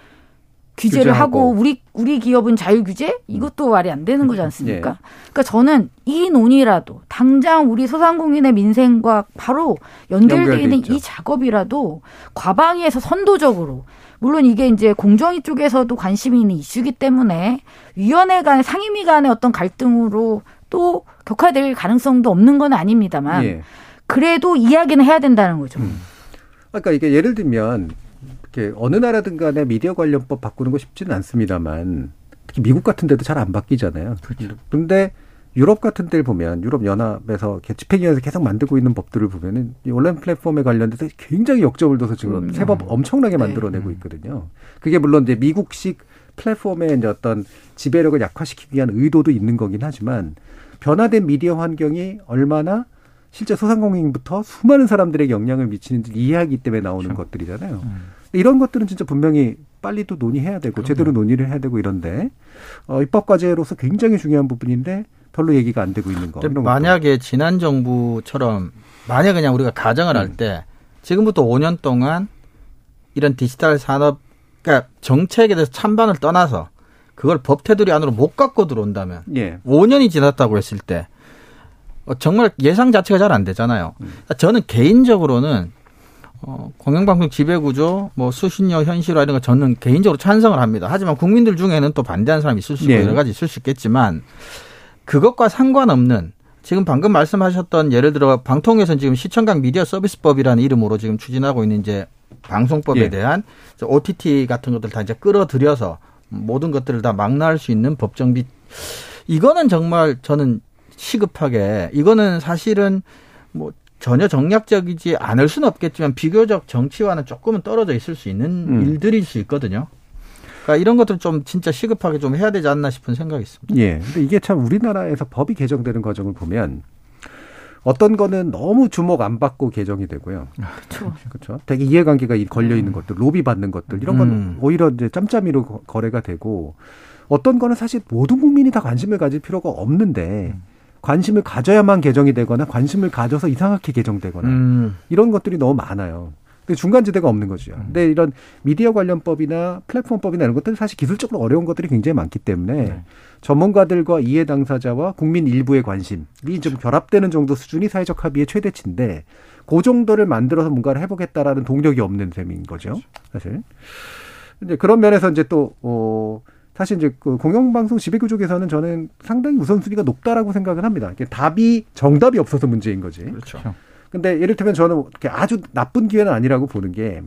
규제를 규제하고. 하고 우리 우리 기업은 자유 규제? 이것도 말이 안 되는 거지 않습니까? 네. 그러니까 저는 이 논의라도 당장 우리 소상공인의 민생과 바로 연결되어 있는 있죠. 이 작업이라도 과방위에서 선도적으로 물론 이게 이제 공정위 쪽에서도 관심이 있는 이슈이기 때문에 위원회 간 상임위 간의 어떤 갈등으로 또 격화될 가능성도 없는 건 아닙니다만 예. 그래도 이야기는 해야 된다는 거죠. 음. 그러니까 이게 예를 들면 이렇게 어느 나라든 간에 미디어 관련법 바꾸는 거 쉽지는 않습니다만 특히 미국 같은 데도 잘 안 바뀌잖아요. 그런데 유럽 같은 데를 보면 유럽연합에서 집행위원회에서 계속 만들고 있는 법들을 보면 온라인 플랫폼에 관련돼서 굉장히 역점을 둬서 지금 새 법 엄청나게 만들어내고 있거든요. 그게 물론 이제 미국식 플랫폼의 이제 어떤 지배력을 약화시키기 위한 의도도 있는 거긴 하지만 변화된 미디어 환경이 얼마나 실제 소상공인부터 수많은 사람들에게 영향을 미치는지 이해하기 때문에 나오는 그렇죠. 것들이잖아요. 음. 이런 것들은 진짜 분명히 빨리 또 논의해야 되고 그럼요. 제대로 논의를 해야 되고 이런데 어, 입법 과제로서 굉장히 중요한 부분인데 별로 얘기가 안 되고 있는 거. 만약에 것도. 지난 정부처럼 만약 그냥 우리가 가정을 음. 할 때 지금부터 오 년 동안 이런 디지털 산업 그러니까 정책에 대해서 찬반을 떠나서 그걸 법 테두리 안으로 못 갖고 들어온다면 예. 오 년이 지났다고 했을 때 정말 예상 자체가 잘 안 되잖아요. 음. 그러니까 저는 개인적으로는 어, 공영방송 지배구조, 뭐 수신료 현실화 이런 거 저는 개인적으로 찬성을 합니다. 하지만 국민들 중에는 또 반대하는 사람이 있을 수 있고 네. 여러 가지 있을 수 있겠지만 그것과 상관없는 지금 방금 말씀하셨던 예를 들어 방통위에서는 지금 시청각 미디어 서비스법이라는 이름으로 지금 추진하고 있는 이제 방송법에 네. 대한 오티티 같은 것들 다 이제 끌어들여서 모든 것들을 다 망라할 수 있는 법정비 이거는 정말 저는 시급하게 이거는 사실은 뭐 전혀 정략적이지 않을 수는 없겠지만 비교적 정치와는 조금은 떨어져 있을 수 있는 음. 일들일 수 있거든요. 그러니까 이런 것들은 좀 진짜 시급하게 좀 해야 되지 않나 싶은 생각이 있습니다. 예. 근데 이게 참 우리나라에서 법이 개정되는 과정을 보면 어떤 거는 너무 주목 안 받고 개정이 되고요. 그렇죠. 그렇죠. 되게 이해관계가 걸려 있는 음. 것들, 로비 받는 것들 이런 건 음. 오히려 이제 짬짬이로 거래가 되고 어떤 거는 사실 모든 국민이 다 관심을 가질 필요가 없는데 음. 관심을 가져야만 개정이 되거나 관심을 가져서 이상하게 개정되거나 음. 이런 것들이 너무 많아요. 근데 중간지대가 없는 거죠. 음. 근데 이런 미디어 관련법이나 플랫폼법이나 이런 것들은 사실 기술적으로 어려운 것들이 굉장히 많기 때문에 네. 전문가들과 이해 당사자와 국민 일부의 관심이 그렇죠. 좀 결합되는 정도 수준이 사회적 합의의 최대치인데 그 정도를 만들어서 뭔가를 해보겠다라는 동력이 없는 셈인 거죠. 그렇죠. 사실. 이제 그런 면에서 이제 또 어. 사실 이제 그 공영방송 지배구조에서는 저는 상당히 우선순위가 높다라고 생각을 합니다. 이게 답이 정답이 없어서 문제인 거지. 그렇죠. 근데 예를 들면 저는 이렇게 아주 나쁜 기회는 아니라고 보는 게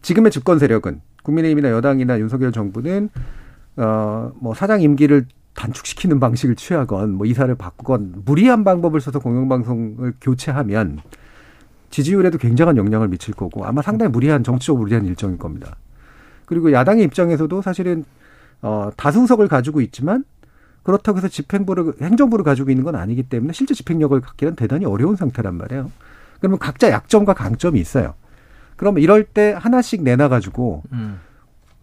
지금의 집권 세력은 국민의힘이나 여당이나 윤석열 정부는 어 뭐 사장 임기를 단축시키는 방식을 취하건 뭐 이사를 바꾸건 무리한 방법을 써서 공영방송을 교체하면 지지율에도 굉장한 영향을 미칠 거고 아마 상당히 무리한 정치적으로 무리한 일정일 겁니다. 그리고 야당의 입장에서도 사실은 어, 다수석을 가지고 있지만 그렇다고 해서 집행부를, 행정부를 가지고 있는 건 아니기 때문에 실제 집행력을 갖기는 대단히 어려운 상태란 말이에요. 그러면 각자 약점과 강점이 있어요. 그러면 이럴 때 하나씩 내놔가지고 음.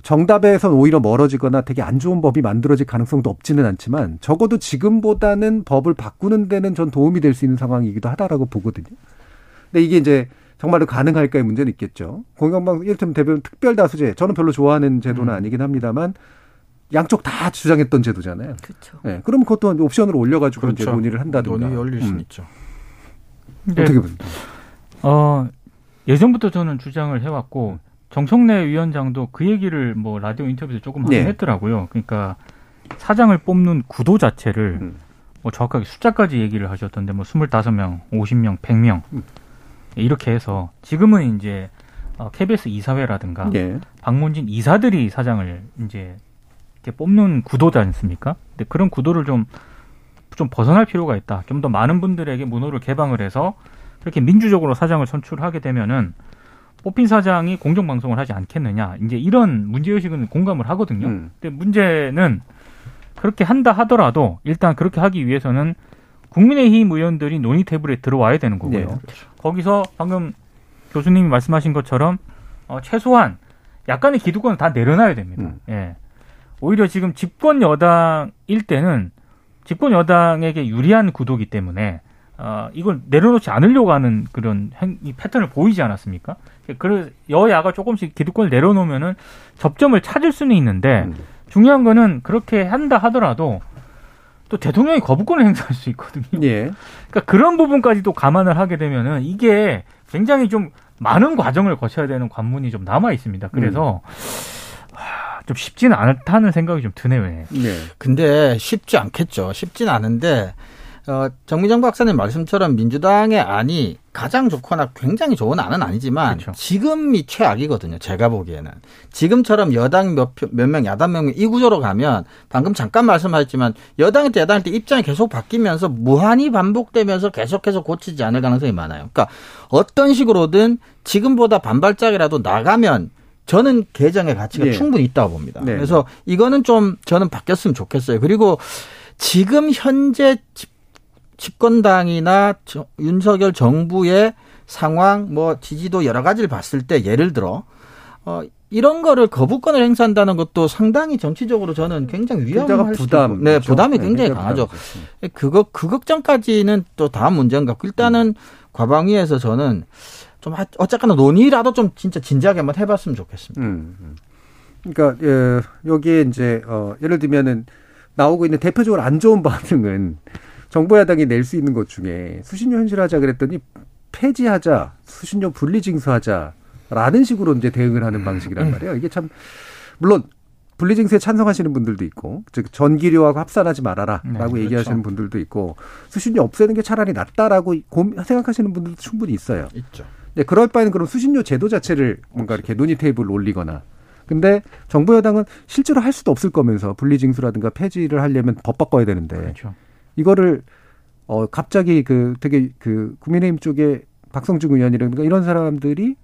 정답에선 오히려 멀어지거나 되게 안 좋은 법이 만들어질 가능성도 없지는 않지만 적어도 지금보다는 법을 바꾸는 데는 전 도움이 될 수 있는 상황이기도 하다라고 보거든요. 근데 이게 이제 정말로 가능할까의 문제는 있겠죠. 공영방송, 이를테면 대부분 특별다수제, 저는 별로 좋아하는 제도는 음. 아니긴 합니다만 양쪽 다 주장했던 제도잖아요. 그렇죠. 네, 그럼 그것도 옵션으로 올려가지고 그렇죠. 이제 논의를 한다든가. 논의 열릴 수는 음. 있죠. 네. 어떻게 보십니까? 어, 예전부터 저는 주장을 해왔고 정청래 위원장도 그 얘기를 뭐 라디오 인터뷰에서 조금 하긴 네. 했더라고요. 그러니까 사장을 뽑는 구도 자체를 음. 뭐 정확하게 숫자까지 얘기를 하셨던데 뭐 스물다섯 명, 오십 명, 백 명 음. 이렇게 해서 지금은 이제 케이비에스 이사회라든가 네. 방문진 이사들이 사장을 이제 이렇게 뽑는 구도지 않습니까? 근데 그런 구도를 좀, 좀 벗어날 필요가 있다. 좀 더 많은 분들에게 문호를 개방을 해서 그렇게 민주적으로 사장을 선출하게 되면은 뽑힌 사장이 공정방송을 하지 않겠느냐. 이제 이런 문제의식은 공감을 하거든요. 음. 근데 문제는 그렇게 한다 하더라도 일단 그렇게 하기 위해서는 국민의힘 의원들이 논의 테이블에 들어와야 되는 거고요. 네, 그렇죠. 거기서 방금 교수님이 말씀하신 것처럼 어, 최소한 약간의 기득권을 다 내려놔야 됩니다. 음. 예. 오히려 지금 집권 여당일 때는 집권 여당에게 유리한 구도이기 때문에 어, 이걸 내려놓지 않으려고 하는 그런 행, 이 패턴을 보이지 않았습니까? 그래서 여야가 조금씩 기득권을 내려놓으면은 접점을 찾을 수는 있는데 음. 중요한 거는 그렇게 한다 하더라도 또 대통령이 거부권을 행사할 수 있거든요. 예. 그러니까 그런 부분까지도 감안을 하게 되면은 이게 굉장히 좀 많은 과정을 거쳐야 되는 관문이 좀 남아 있습니다. 그래서 음. 하, 좀 쉽지는 않다는 생각이 좀 드네요. 예. 근데 쉽지 않겠죠. 쉽진 않은데. 어, 정미정 박사님 말씀처럼 민주당의 안이 가장 좋거나 굉장히 좋은 안은 아니지만 그렇죠. 지금이 최악이거든요. 제가 보기에는. 지금처럼 여당 몇, 몇 명, 야당 몇 명 이 구조로 가면 방금 잠깐 말씀하셨지만 여당일 때 야당일 때 입장이 계속 바뀌면서 무한히 반복되면서 계속해서 고치지 않을 가능성이 많아요. 그러니까 어떤 식으로든 지금보다 반발짝이라도 나가면 저는 개정의 가치가 네. 충분히 있다고 봅니다. 네. 그래서 이거는 좀 저는 바뀌었으면 좋겠어요. 그리고 지금 현재 집권당이나 윤석열 정부의 상황, 뭐 지지도 여러 가지를 봤을 때 예를 들어 어, 이런 거를 거부권을 행사한다는 것도 상당히 정치적으로 저는 굉장히 위험할 수 있고, 네, 부담이 네, 굉장히 강하죠. 그거 그 걱정까지는 또 다음 문제인 것 같고 일단은 음. 과방위에서 저는 좀 어쨌거나 논의라도 좀 진짜 진지하게 한번 해봤으면 좋겠습니다. 음, 음. 그러니까 예, 여기에 이제 어, 예를 들면은 나오고 있는 대표적으로 안 좋은 반응은. 정부 야당이 낼 수 있는 것 중에 수신료 현실화하자 그랬더니 폐지하자, 수신료 분리징수하자라는 식으로 이제 대응을 하는 방식이란 말이에요. 이게 참 물론 분리징수에 찬성하시는 분들도 있고, 즉 전기료하고 합산하지 말아라라고 네, 그렇죠. 얘기하시는 분들도 있고, 수신료 없애는 게 차라리 낫다라고 고민, 생각하시는 분들도 충분히 있어요. 있죠. 네, 그럴 바에는 그럼 수신료 제도 자체를 뭔가 이렇게 논의 테이블을 올리거나. 근데 정부 여당은 실제로 할 수도 없을 거면서 분리징수라든가 폐지를 하려면 법 바꿔야 되는데. 그렇죠. 이거를 어 갑자기 그 되게 그 국민의힘 쪽에 박성준 의원이라든가 이런 사람들이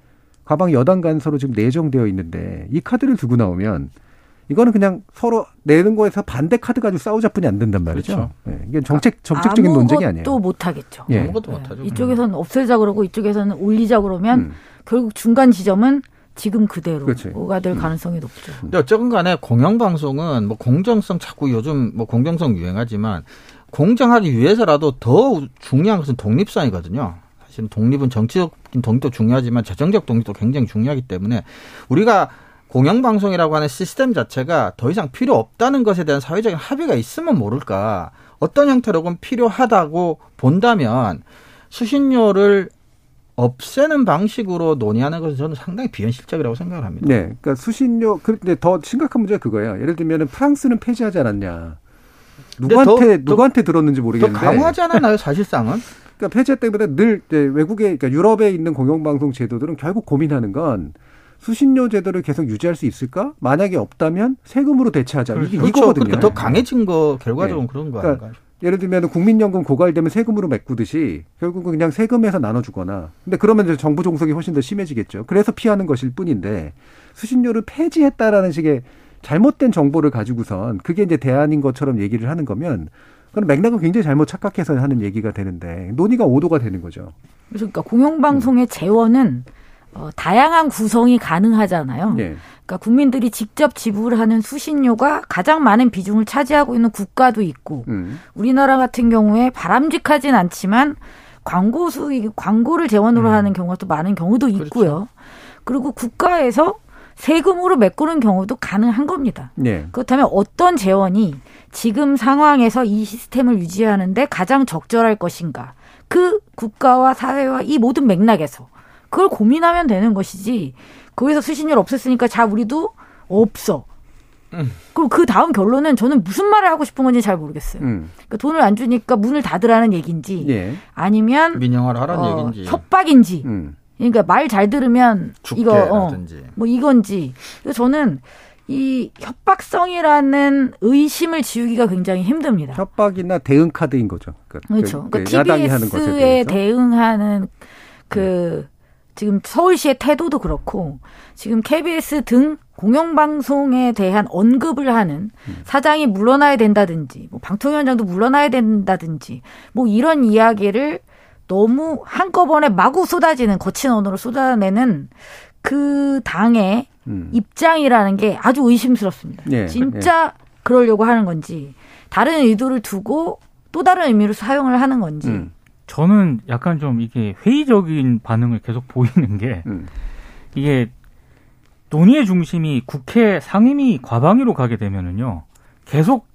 과방 여당 간서로 지금 내정되어 있는데 이 카드를 들고 나오면 이거는 그냥 서로 내는 거에서 반대 카드 가지고 싸우자뿐이 안 된단 말이죠. 그렇죠. 네. 이게 정책 정책적인 논쟁이 아니에요. 아무것도 못 하겠죠. 예. 아무것도 못 하죠. 이쪽에서는 없애자 그러고 이쪽에서는 올리자 그러면 음. 결국 중간 지점은 지금 그대로가 그렇지. 될 가능성이 음. 높죠. 근데 어쨌건 간에 공영방송은 뭐 공정성 자꾸 요즘 뭐 공정성 유행하지만. 공정하기 위해서라도 더 중요한 것은 독립성이거든요. 사실은 독립은 정치적인 독립도 중요하지만 재정적 독립도 굉장히 중요하기 때문에 우리가 공영방송이라고 하는 시스템 자체가 더 이상 필요 없다는 것에 대한 사회적인 합의가 있으면 모를까. 어떤 형태로건 필요하다고 본다면 수신료를 없애는 방식으로 논의하는 것은 저는 상당히 비현실적이라고 생각을 합니다. 네, 그러니까 수신료, 근데 더 심각한 문제가 그거예요. 예를 들면 프랑스는 폐지하지 않았냐. 누구한테 더, 누구한테 더, 들었는지 모르겠는데 더 강화하지 않았나요 사실상은? 그러니까 폐지 때문에 늘 외국에 그러니까 유럽에 있는 공영방송 제도들은 결국 고민하는 건 수신료 제도를 계속 유지할 수 있을까? 만약에 없다면 세금으로 대체하자. 그렇죠. 이게 이거거든요. 그러니까 더 강해진 거 결과적으로 네. 그런 거 아닌가요? 그러니까 예를 들면 국민연금 고갈되면 세금으로 메꾸듯이 결국은 그냥 세금에서 나눠주거나. 근데 그러면 이제 정부 종속이 훨씬 더 심해지겠죠. 그래서 피하는 것일 뿐인데 수신료를 폐지했다라는 식의 잘못된 정보를 가지고선 그게 이제 대안인 것처럼 얘기를 하는 거면 그럼 맥락은 굉장히 잘못 착각해서 하는 얘기가 되는데 논의가 오도가 되는 거죠. 그러니까 공영방송의 재원은 어, 다양한 구성이 가능하잖아요. 예. 그러니까 국민들이 직접 지불하는 수신료가 가장 많은 비중을 차지하고 있는 국가도 있고 음. 우리나라 같은 경우에 바람직하진 않지만 광고 수익, 광고를 재원으로 음. 하는 경우가 또 많은 경우도 있고요. 그렇죠. 그리고 국가에서 세금으로 메꾸는 경우도 가능한 겁니다. 예. 그렇다면 어떤 재원이 지금 상황에서 이 시스템을 유지하는데 가장 적절할 것인가. 그 국가와 사회와 이 모든 맥락에서 그걸 고민하면 되는 것이지 거기서 수신료를 없앴으니까 자 우리도 없어. 음. 그럼 그 다음 결론은 저는 무슨 말을 하고 싶은 건지 잘 모르겠어요. 음. 그러니까 돈을 안 주니까 문을 닫으라는 얘기인지 예. 아니면 민영화를 하라는 어, 얘기인지 협박인지 음. 그러니까 말 잘 들으면 이거 어, 뭐 이건지. 그래서 저는 이 협박성이라는 의심을 지우기가 굉장히 힘듭니다. 협박이나 대응 카드인 거죠. 그러니까 그렇죠. 그, 그러니까 티비에스에 하는 것에 대응하는 그 음. 지금 서울시의 태도도 그렇고 지금 케이비에스 등 공영방송에 대한 언급을 하는 사장이 물러나야 된다든지 뭐 방통위원장도 물러나야 된다든지 뭐 이런 이야기를 너무 한꺼번에 마구 쏟아지는 거친 언어로 쏟아내는 그 당의 음. 입장이라는 게 아주 의심스럽습니다. 예, 진짜 예. 그러려고 하는 건지 다른 의도를 두고 또 다른 의미로 사용을 하는 건지 음. 저는 약간 좀 이게 회의적인 반응을 계속 보이는 게 음. 이게 논의의 중심이 국회 상임위 과방위로 가게 되면은요 계속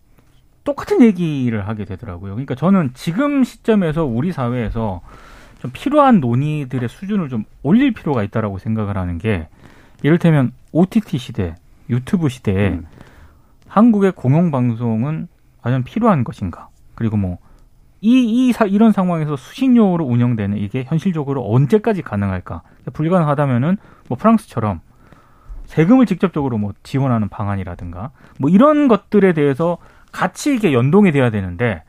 똑같은 얘기를 하게 되더라고요. 그러니까 저는 지금 시점에서 우리 사회에서 좀 필요한 논의들의 수준을 좀 올릴 필요가 있다라고 생각을 하는 게 이를테면 오티티 시대, 유튜브 시대에 음. 한국의 공영방송은 과연 필요한 것인가? 그리고 뭐 이, 이, 사, 이런 상황에서 수신료로 운영되는 이게 현실적으로 언제까지 가능할까? 불가능하다면은 뭐 프랑스처럼 세금을 직접적으로 뭐 지원하는 방안이라든가 뭐 이런 것들에 대해서 같이 이게 연동이 돼야 되는데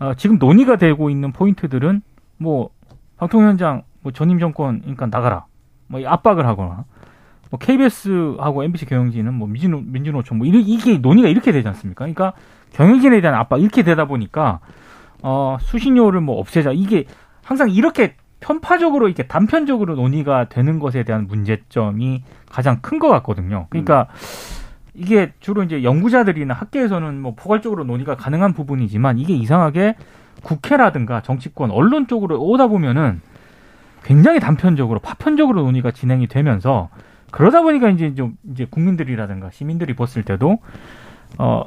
어, 지금 논의가 되고 있는 포인트들은 뭐 방통위원장 뭐 전임 정권 그러니까 나가라 뭐 압박을 하거나 뭐 케이비에스하고 엠비씨 경영진은 뭐 민주노, 민주노총 뭐 이런 이게 논의가 이렇게 되지 않습니까? 그러니까 경영진에 대한 압박 이렇게 되다 보니까. 어, 수신료를 뭐 없애자. 이게 항상 이렇게 편파적으로, 이렇게 단편적으로 논의가 되는 것에 대한 문제점이 가장 큰 것 같거든요. 그러니까 음. 이게 주로 이제 연구자들이나 학계에서는 뭐 포괄적으로 논의가 가능한 부분이지만 이게 이상하게 국회라든가 정치권, 언론 쪽으로 오다 보면은 굉장히 단편적으로, 파편적으로 논의가 진행이 되면서 그러다 보니까 이제 좀 이제 국민들이라든가 시민들이 봤을 때도 어,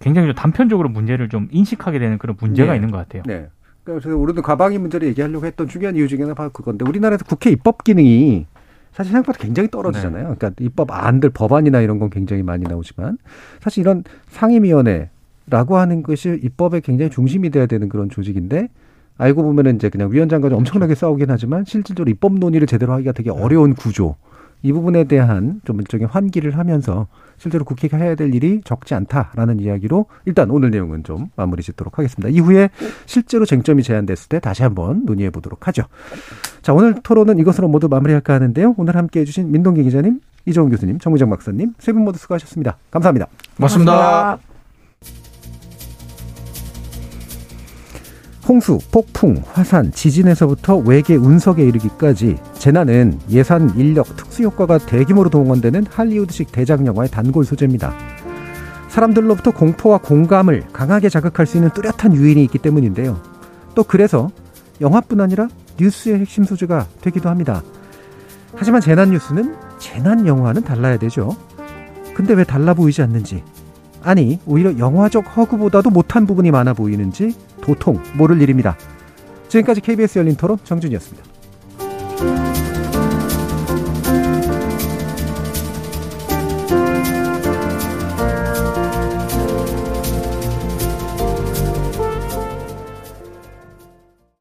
굉장히 좀 단편적으로 문제를 좀 인식하게 되는 그런 문제가 네. 있는 것 같아요. 네. 그래서 우리도 과방위 문제를 얘기하려고 했던 중요한 이유 중에 하나가 바로 그건데 우리나라에서 국회 입법 기능이 사실 생각보다 굉장히 떨어지잖아요. 네. 그러니까 입법 안들 법안이나 이런 건 굉장히 많이 나오지만 사실 이런 상임위원회라고 하는 것이 입법의 굉장히 중심이 돼야 되는 그런 조직인데 알고 보면은 이제 그냥 위원장과 엄청나게 싸우긴 하지만 실질적으로 입법 논의를 제대로 하기가 되게 어려운 구조. 이 부분에 대한 좀 일종의 환기를 하면서 실제로 국회가 해야 될 일이 적지 않다라는 이야기로 일단 오늘 내용은 좀 마무리 짓도록 하겠습니다. 이후에 실제로 쟁점이 제한됐을 때 다시 한번 논의해 보도록 하죠. 자, 오늘 토론은 이것으로 모두 마무리할까 하는데요. 오늘 함께해 주신 민동기 기자님, 이정훈 교수님, 정미정 박사님 세 분 모두 수고하셨습니다. 감사합니다. 고맙습니다. 고맙습니다. 홍수, 폭풍, 화산, 지진에서부터 외계 운석에 이르기까지 재난은 예산, 인력, 특수효과가 대규모로 동원되는 할리우드식 대작 영화의 단골 소재입니다. 사람들로부터 공포와 공감을 강하게 자극할 수 있는 뚜렷한 유인이 있기 때문인데요. 또 그래서 영화뿐 아니라 뉴스의 핵심 소재가 되기도 합니다. 하지만 재난 뉴스는 재난 영화는 달라야 되죠. 근데 왜 달라 보이지 않는지, 아니 오히려 영화적 허구보다도 못한 부분이 많아 보이는지 도통 모를 일입니다. 지금까지 케이비에스 열린 토론 정준희였습니다.